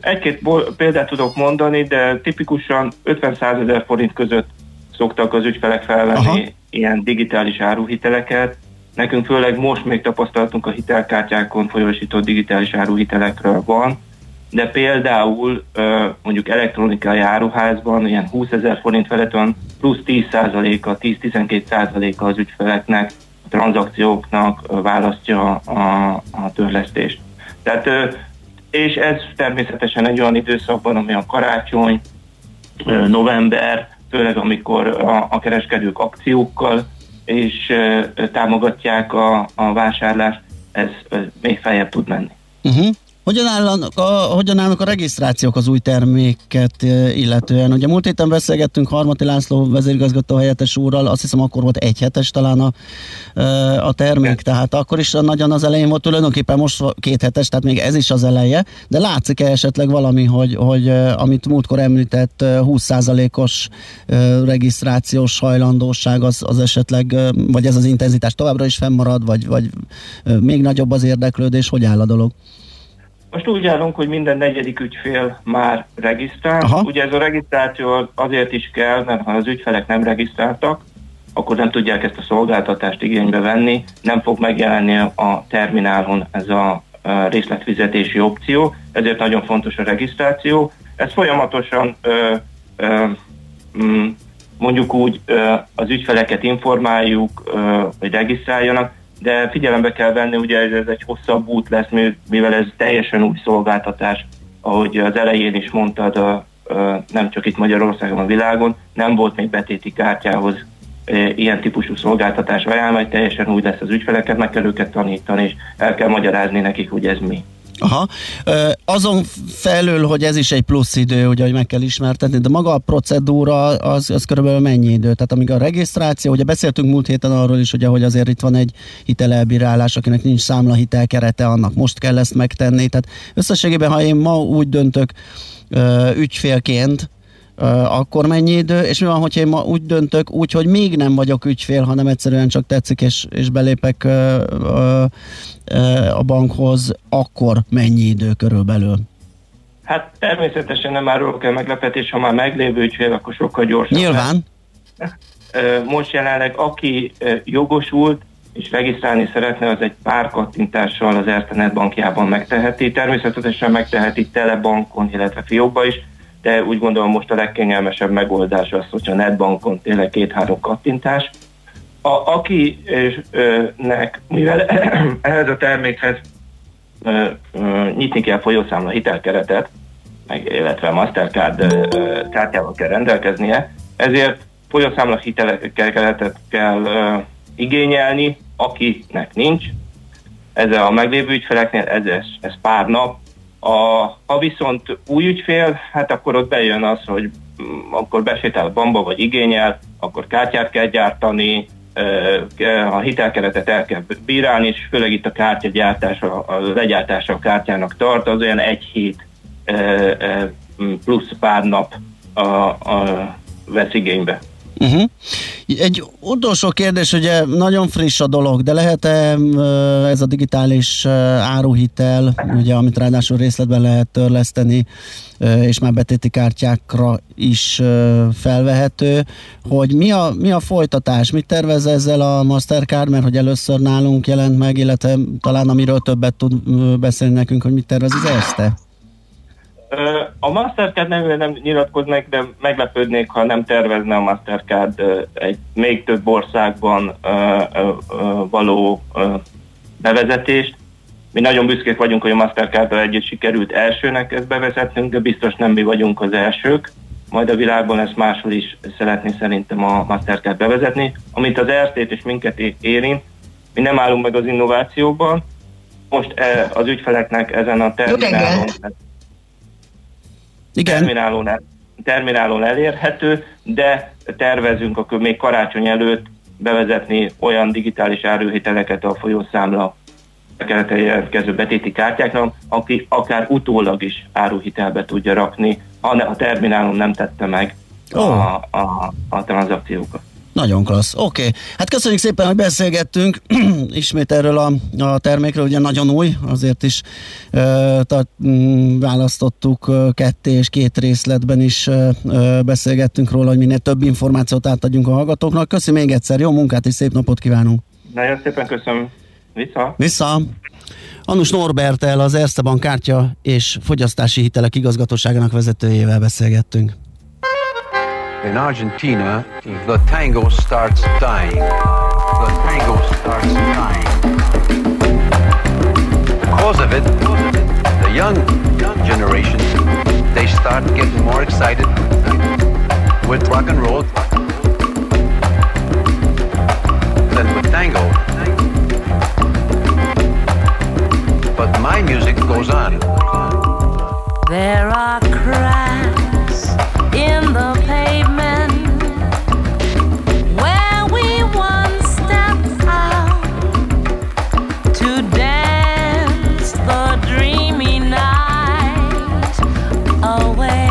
Egy-két példát tudok mondani, de tipikusan 50-100 000 forint között szoktak az ügyfelek felvenni. Aha. Ilyen digitális áruhiteleket. Nekünk főleg most még tapasztalatunk a hitelkártyákon folyósított digitális áruhitelekről van, de például mondjuk elektronikai áruházban ilyen 20 000 forint felett van, plusz 10%-a, 10-12%-a az ügyfeleknek, a tranzakcióknak választja a törlesztést. Tehát, és ez természetesen egy olyan időszakban, ami a karácsony, november, főleg amikor a kereskedők akciókkal és támogatják a vásárlást, ez még feljebb tud menni. Uh-huh. Hogyan állnak a regisztrációk az új terméket illetően? Ugye múlt héten beszélgettünk Harmati László vezérigazgató helyettes úrral, azt hiszem akkor volt egy hetes talán a termék, tehát akkor is nagyon az elején volt, tulajdonképpen most két hetes, tehát még ez is az eleje, de látszik-e esetleg valami, hogy amit múltkor említett 20%-os regisztrációs hajlandóság az esetleg, vagy ez az intenzitás továbbra is fennmarad, vagy még nagyobb az érdeklődés, hogy áll a dolog? Most úgy állunk, hogy minden negyedik ügyfél már regisztrál. Aha. Ugye ez a regisztráció azért is kell, mert ha az ügyfelek nem regisztráltak, akkor nem tudják ezt a szolgáltatást igénybe venni, nem fog megjelenni a terminálon ez a részletfizetési opció, ezért nagyon fontos a regisztráció. Ez folyamatosan mondjuk úgy az ügyfeleket informáljuk, hogy regisztráljanak, de figyelembe kell venni, ugye ez egy hosszabb út lesz, mivel ez teljesen új szolgáltatás, ahogy az elején is mondtad, nem csak itt Magyarországon, a világon, nem volt még betéti kártyához ilyen típusú szolgáltatás ajánlva, teljesen új lesz az ügyfeleket, meg kell őket tanítani, és el kell magyarázni nekik, hogy ez mi. Aha. Azon felül, hogy ez is egy plusz idő, ugye, hogy meg kell ismertetni, de maga a procedúra az körülbelül mennyi idő? Tehát amíg a regisztráció, ugye beszéltünk múlt héten arról is, ugye, hogy azért itt van egy hitelelbírálás, akinek nincs számlahitel kerete, annak most kell ezt megtenni. Tehát összességében, ha én ma úgy döntök ügyfélként, akkor mennyi idő, és mi van, hogyha én ma úgy döntök, úgyhogy még nem vagyok ügyfél, hanem egyszerűen csak tetszik, és belépek a bankhoz, akkor mennyi idő körülbelül? Hát természetesen nem árulok el meglepetés, ha már meglévő ügyfél, akkor sokkal gyorsabb. Nyilván. Most jelenleg, aki jogosult és regisztrálni szeretne, az egy pár kattintással az Erste bankjában megteheti. Természetesen megteheti telebankon, illetve fiókba is, de úgy gondolom most a legkényelmesebb megoldás az, hogyha netbankon tényleg 2-3 kattintás. Akinek, mivel ehhez a termékhez nyitni kell folyószámla hitelkeretet, illetve Mastercard kártyával kell rendelkeznie, ezért folyószámla hitelkeretet kell igényelni, akinek nincs. Ez a meglévő ügyfeleknél ez pár nap. Ha viszont új ügyfél, hát akkor ott bejön az, hogy akkor besétál a bankba, vagy igényel, akkor kártyát kell gyártani, a hitelkeretet el kell bírálni, és főleg itt a kártyagyártása, a legyártása a kártyának tart, az olyan egy hét plusz pár nap vesz igénybe. Uh-huh. Egy utolsó kérdés, ugye nagyon friss a dolog, de lehet-e ez a digitális áruhitel, ugye, amit ráadásul részletben lehet törleszteni, és már betéti kártyákra is felvehető, hogy mi a folytatás, mit tervez ezzel a Mastercard, mert hogy először nálunk jelent meg, illetve talán amiről többet tud beszélni nekünk, hogy mit tervez az Erste? A Mastercard nevűen nem nyilatkoznék, de meglepődnék, ha nem tervezne a Mastercard egy még több országban való bevezetést. Mi nagyon büszkék vagyunk, hogy a Mastercarddal együtt sikerült elsőnek ezt bevezetnünk, de biztos nem mi vagyunk az elsők. Majd a világban ezt máshol is szeretné szerintem a Mastercard bevezetni. Amit az Erstét és minket érint, mi nem állunk meg az innovációban. Most az ügyfeleknek ezen a terminálon... Igen. Terminálon elérhető, de tervezünk akkor még karácsony előtt bevezetni olyan digitális áruhiteleket a folyószámla keretei jelentkező betéti kártyáknak, aki akár utólag is áruhitelbe tudja rakni, a terminálon nem tette meg a tranzakciókat. Nagyon klassz, oké. Hát köszönjük szépen, hogy beszélgettünk ismét erről a termékről, ugye nagyon új, azért is választottuk ketté, és két részletben is beszélgettünk róla, hogy minél több információt átadjunk a hallgatóknak. Köszi még egyszer, jó munkát és szép napot kívánunk! Nagyon szépen köszönöm, vissza! Annus Norberttel, az Erste Bank kártya és fogyasztási hitelek igazgatóságának vezetőjével beszélgettünk. In Argentina, the tango starts dying. The tango starts dying. Because of it, the young generation, they start getting more excited with rock and roll than with tango. But my music goes goes on. There are cracks in the pavement where we once stepped out to dance the dreamy night away.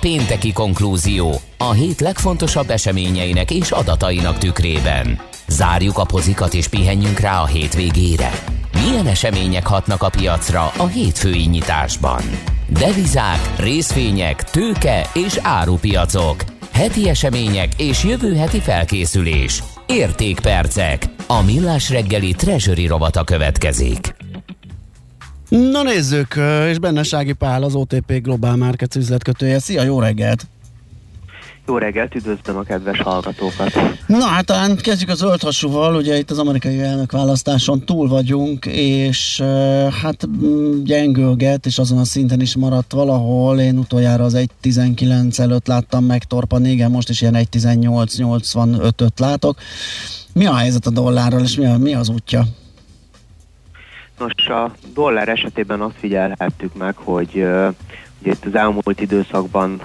Pénteki konklúzió a hét legfontosabb eseményeinek és adatainak tükrében. Zárjuk a pozikat és pihenjünk rá a hétvégére. Milyen események hatnak a piacra a hétfői nyitásban? Devizák, részvények, tőke és árupiacok, heti események és jövő heti felkészülés, értékpercek, a Millás reggeli Treasury rovata következik. Na nézzük, és benne Sági Pál, az OTP Global Markets üzletkötője. Szia, jó reggelt! Jó reggelt, üdvözlöm a kedves hallgatókat! Na hát talán kezdjük a zöld hasúval, ugye itt az amerikai elnökválasztáson túl vagyunk, és hát gyengülget, és azon a szinten is maradt valahol. Én utoljára az 1.19 előtt láttam megtorpanni, igen, most is ilyen 1.18.85-öt látok. Mi a helyzet a dollárral, és mi az útja? Nos, a dollár esetében azt figyelhettük meg, hogy ugye itt az elmúlt időszakban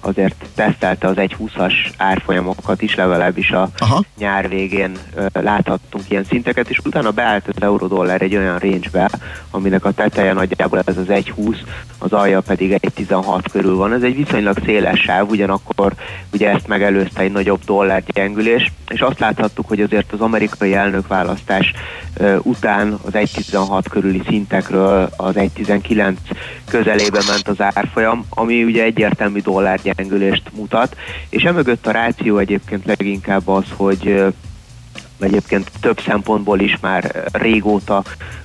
azért tesztelte az 1.20-as árfolyamokat is, legalábbis a nyár végén láthattunk ilyen szinteket, és utána beállt az euró-dollár egy olyan range-be, aminek a teteje nagyjából ez az 1.20, az alja pedig 1,16 körül van. Ez egy viszonylag széles sáv, ugyanakkor ugye ezt megelőzte egy nagyobb dollárgyengülés, és azt láthattuk, hogy azért az amerikai elnökválasztás után az 1,16 körüli szintekről az 1,19 közelébe ment az árfolyam, ami ugye egyértelmű dollárgyengülést mutat, és emögött a ráció egyébként leginkább az, hogy egyébként több szempontból is már régóta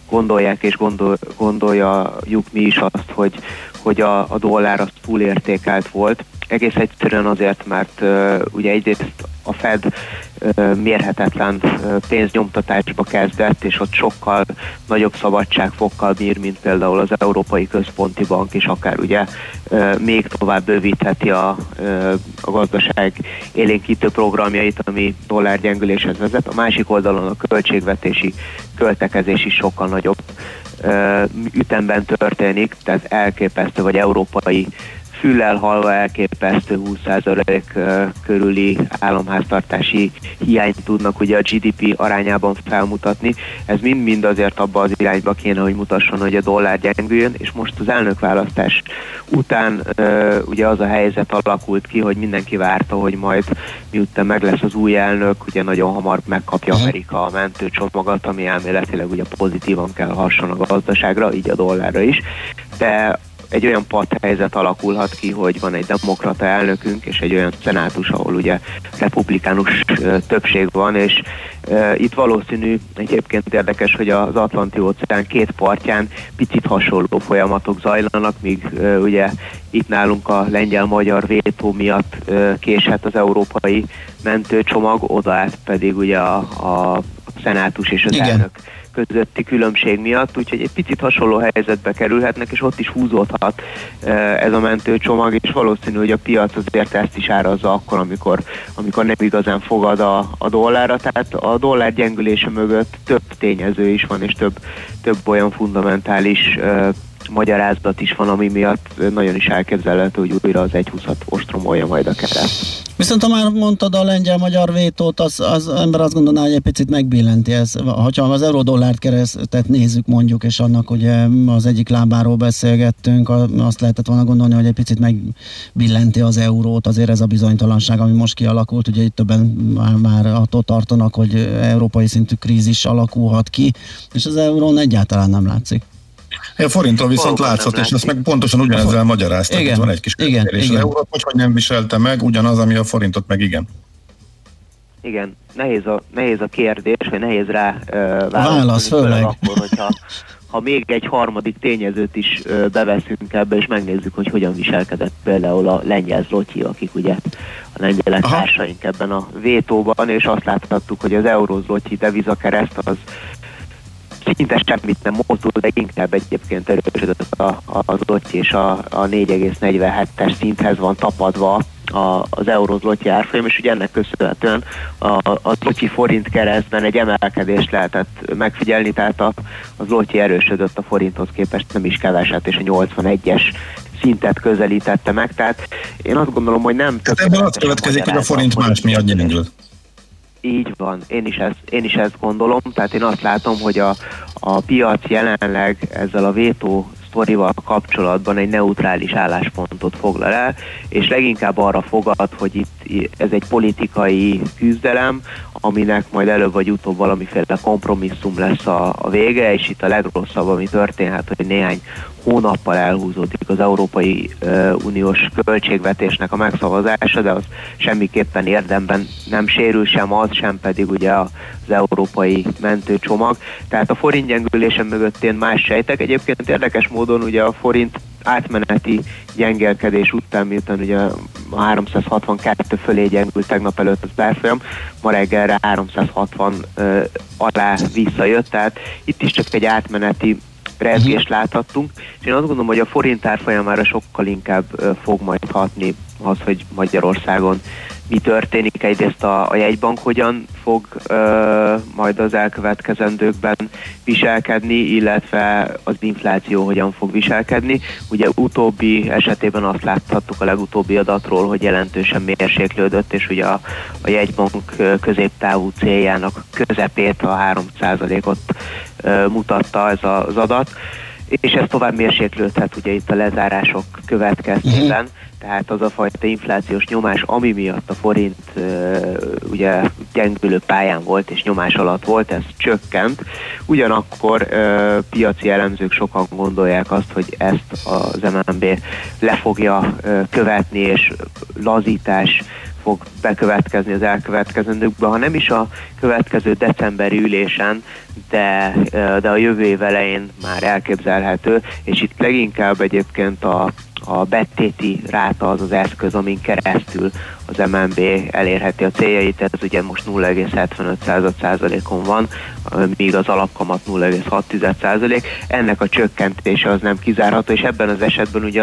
gondolják és gondoljuk mi is azt, hogy a dollár az túlértékelt volt. Egész egyszerűen azért, mert ugye egyrészt a Fed mérhetetlen pénznyomtatásba kezdett, és ott sokkal nagyobb szabadságfokkal bír, mint például az Európai Központi Bank, és akár ugye még tovább bővítheti a gazdaság élénkítő programjait, ami dollárgyengüléshez vezet. A másik oldalon a költségvetési költekezés is sokkal nagyobb ütemben történik, tehát elképesztő, vagy európai füllel hallva elképesztő 20% körüli államháztartási hiányt tudnak ugye a GDP arányában felmutatni. Ez mind-mind azért abba az irányba kéne, hogy mutasson, hogy a dollár gyengüljön, és most az elnökválasztás után ugye az a helyzet alakult ki, hogy mindenki várta, hogy majd miután meg lesz az új elnök, ugye nagyon hamar megkapja Amerika a mentőcsomagot, ami elméletileg ugye pozitívan kell hasson a gazdaságra, így a dollárra is, de egy olyan patthelyzet alakulhat ki, hogy van egy demokrata elnökünk, és egy olyan szenátus, ahol ugye republikánus többség van, és itt valószínű, egyébként érdekes, hogy az Atlanti-óceán két partján picit hasonló folyamatok zajlanak, míg ugye itt nálunk a lengyel-magyar vétó miatt késhet az európai mentőcsomag, odaát pedig ugye a szenátus és az elnök közötti különbség miatt, úgyhogy egy picit hasonló helyzetbe kerülhetnek, és ott is húzódhat ez a mentőcsomag, és valószínű, hogy a piac azért ezt is árazza akkor, amikor nem igazán fogad a dollárra, tehát a dollár gyengülése mögött több tényező is van, és több olyan fundamentális magyarázat is van, ami miatt nagyon is elképzelhető, hogy újra az 1,20-at ostromolja majd a kereszt. Viszont ha már mondtad a lengyel-magyar vétót, az ember azt gondolná, hogy egy picit megbillenti ez. Ha az euró-dollárt keresztet nézzük mondjuk, és annak ugye az egyik lábáról beszélgettünk, azt lehetett volna gondolni, hogy egy picit megbillenti az eurót. Azért ez a bizonytalanság, ami most kialakult, ugye itt többen már attól tartanak, hogy európai szintű krízis alakulhat ki, és az eurón egyáltalán nem látszik. A forinton viszont látszott, és ezt meg pontosan ugyanezzel magyarázták, hogy van egy kis kérdés. Az eurót hogy nem viselte meg, ugyanaz, ami a forintot meg igen. Igen, nehéz a kérdés, vagy nehéz rá válaszolni, akkor, hogyha még egy harmadik tényezőt is beveszünk ebbe, és megnézzük, hogy hogyan viselkedett például a lengyel zloty, akik ugye a lengyelek társaink ebben a vétóban, és azt láthattuk, hogy az euró zloty devizakereszt az szinte semmit nem mozdult, de inkább egyébként erősödött az zloty, és a 4,47-es szinthez van tapadva az euró zloty árfolyam, és ugye ennek köszönhetően a zloty forint keresztben egy emelkedést lehetett megfigyelni, tehát a zloty erősödött a forinthoz képest nem is keveset, és a 81-es szintet közelítette meg, tehát én azt gondolom, hogy nem... Tehát ebből azt következik, hogy a forint más miatt gyengül. Így van, én is ezt gondolom, tehát én azt látom, hogy a piac jelenleg ezzel a vétó sztorival kapcsolatban egy neutrális álláspontot foglal el, és leginkább arra fogad, hogy itt ez egy politikai küzdelem, aminek majd előbb vagy utóbb valamiféle kompromisszum lesz a vége, és itt a legrosszabb, ami történhet, hogy néhány hónappal elhúzódik az Európai Uniós költségvetésnek a megszavazása, de az semmiképpen érdemben nem sérül, sem az, sem pedig ugye az európai mentőcsomag. Tehát a forint gyengülése mögött én más sejtek. Egyébként érdekes módon ugye a forint átmeneti gyengelkedés után, miután ugye a 362 fölé gyengült tegnap előtt az árfolyam, ma reggelre 360 alá visszajött, tehát itt is csak egy átmeneti rezgést láthattunk, és én azt gondolom, hogy a forint árfolyamára sokkal inkább fog majd hatni az, hogy Magyarországon mi történik. Egyrészt a jegybank hogyan fog majd az elkövetkezendőkben viselkedni, illetve az infláció hogyan fog viselkedni. Ugye utóbbi esetében azt láthattuk a legutóbbi adatról, hogy jelentősen mérséklődött, és ugye a jegybank középtávú céljának közepét, a 3%-ot mutatta ez az adat. és ez tovább mérséklődhet ugye itt a lezárások következtében, tehát az a fajta inflációs nyomás, ami miatt a forint ugye gyengülő pályán volt és nyomás alatt volt, ez csökkent. Ugyanakkor piaci elemzők sokan gondolják azt, hogy ezt az MNB le fogja követni, és lazítás fog bekövetkezni az elkövetkezendőkben, ha nem is a következő decemberi ülésen, de a jövő év elején már elképzelhető, és itt leginkább egyébként a betéti ráta az az eszköz, amin keresztül az MNB elérheti a céljait, ez ugye most 0,75%-on van, míg az alapkamat 0,6%. Ennek a csökkentése az nem kizárható, és ebben az esetben ugye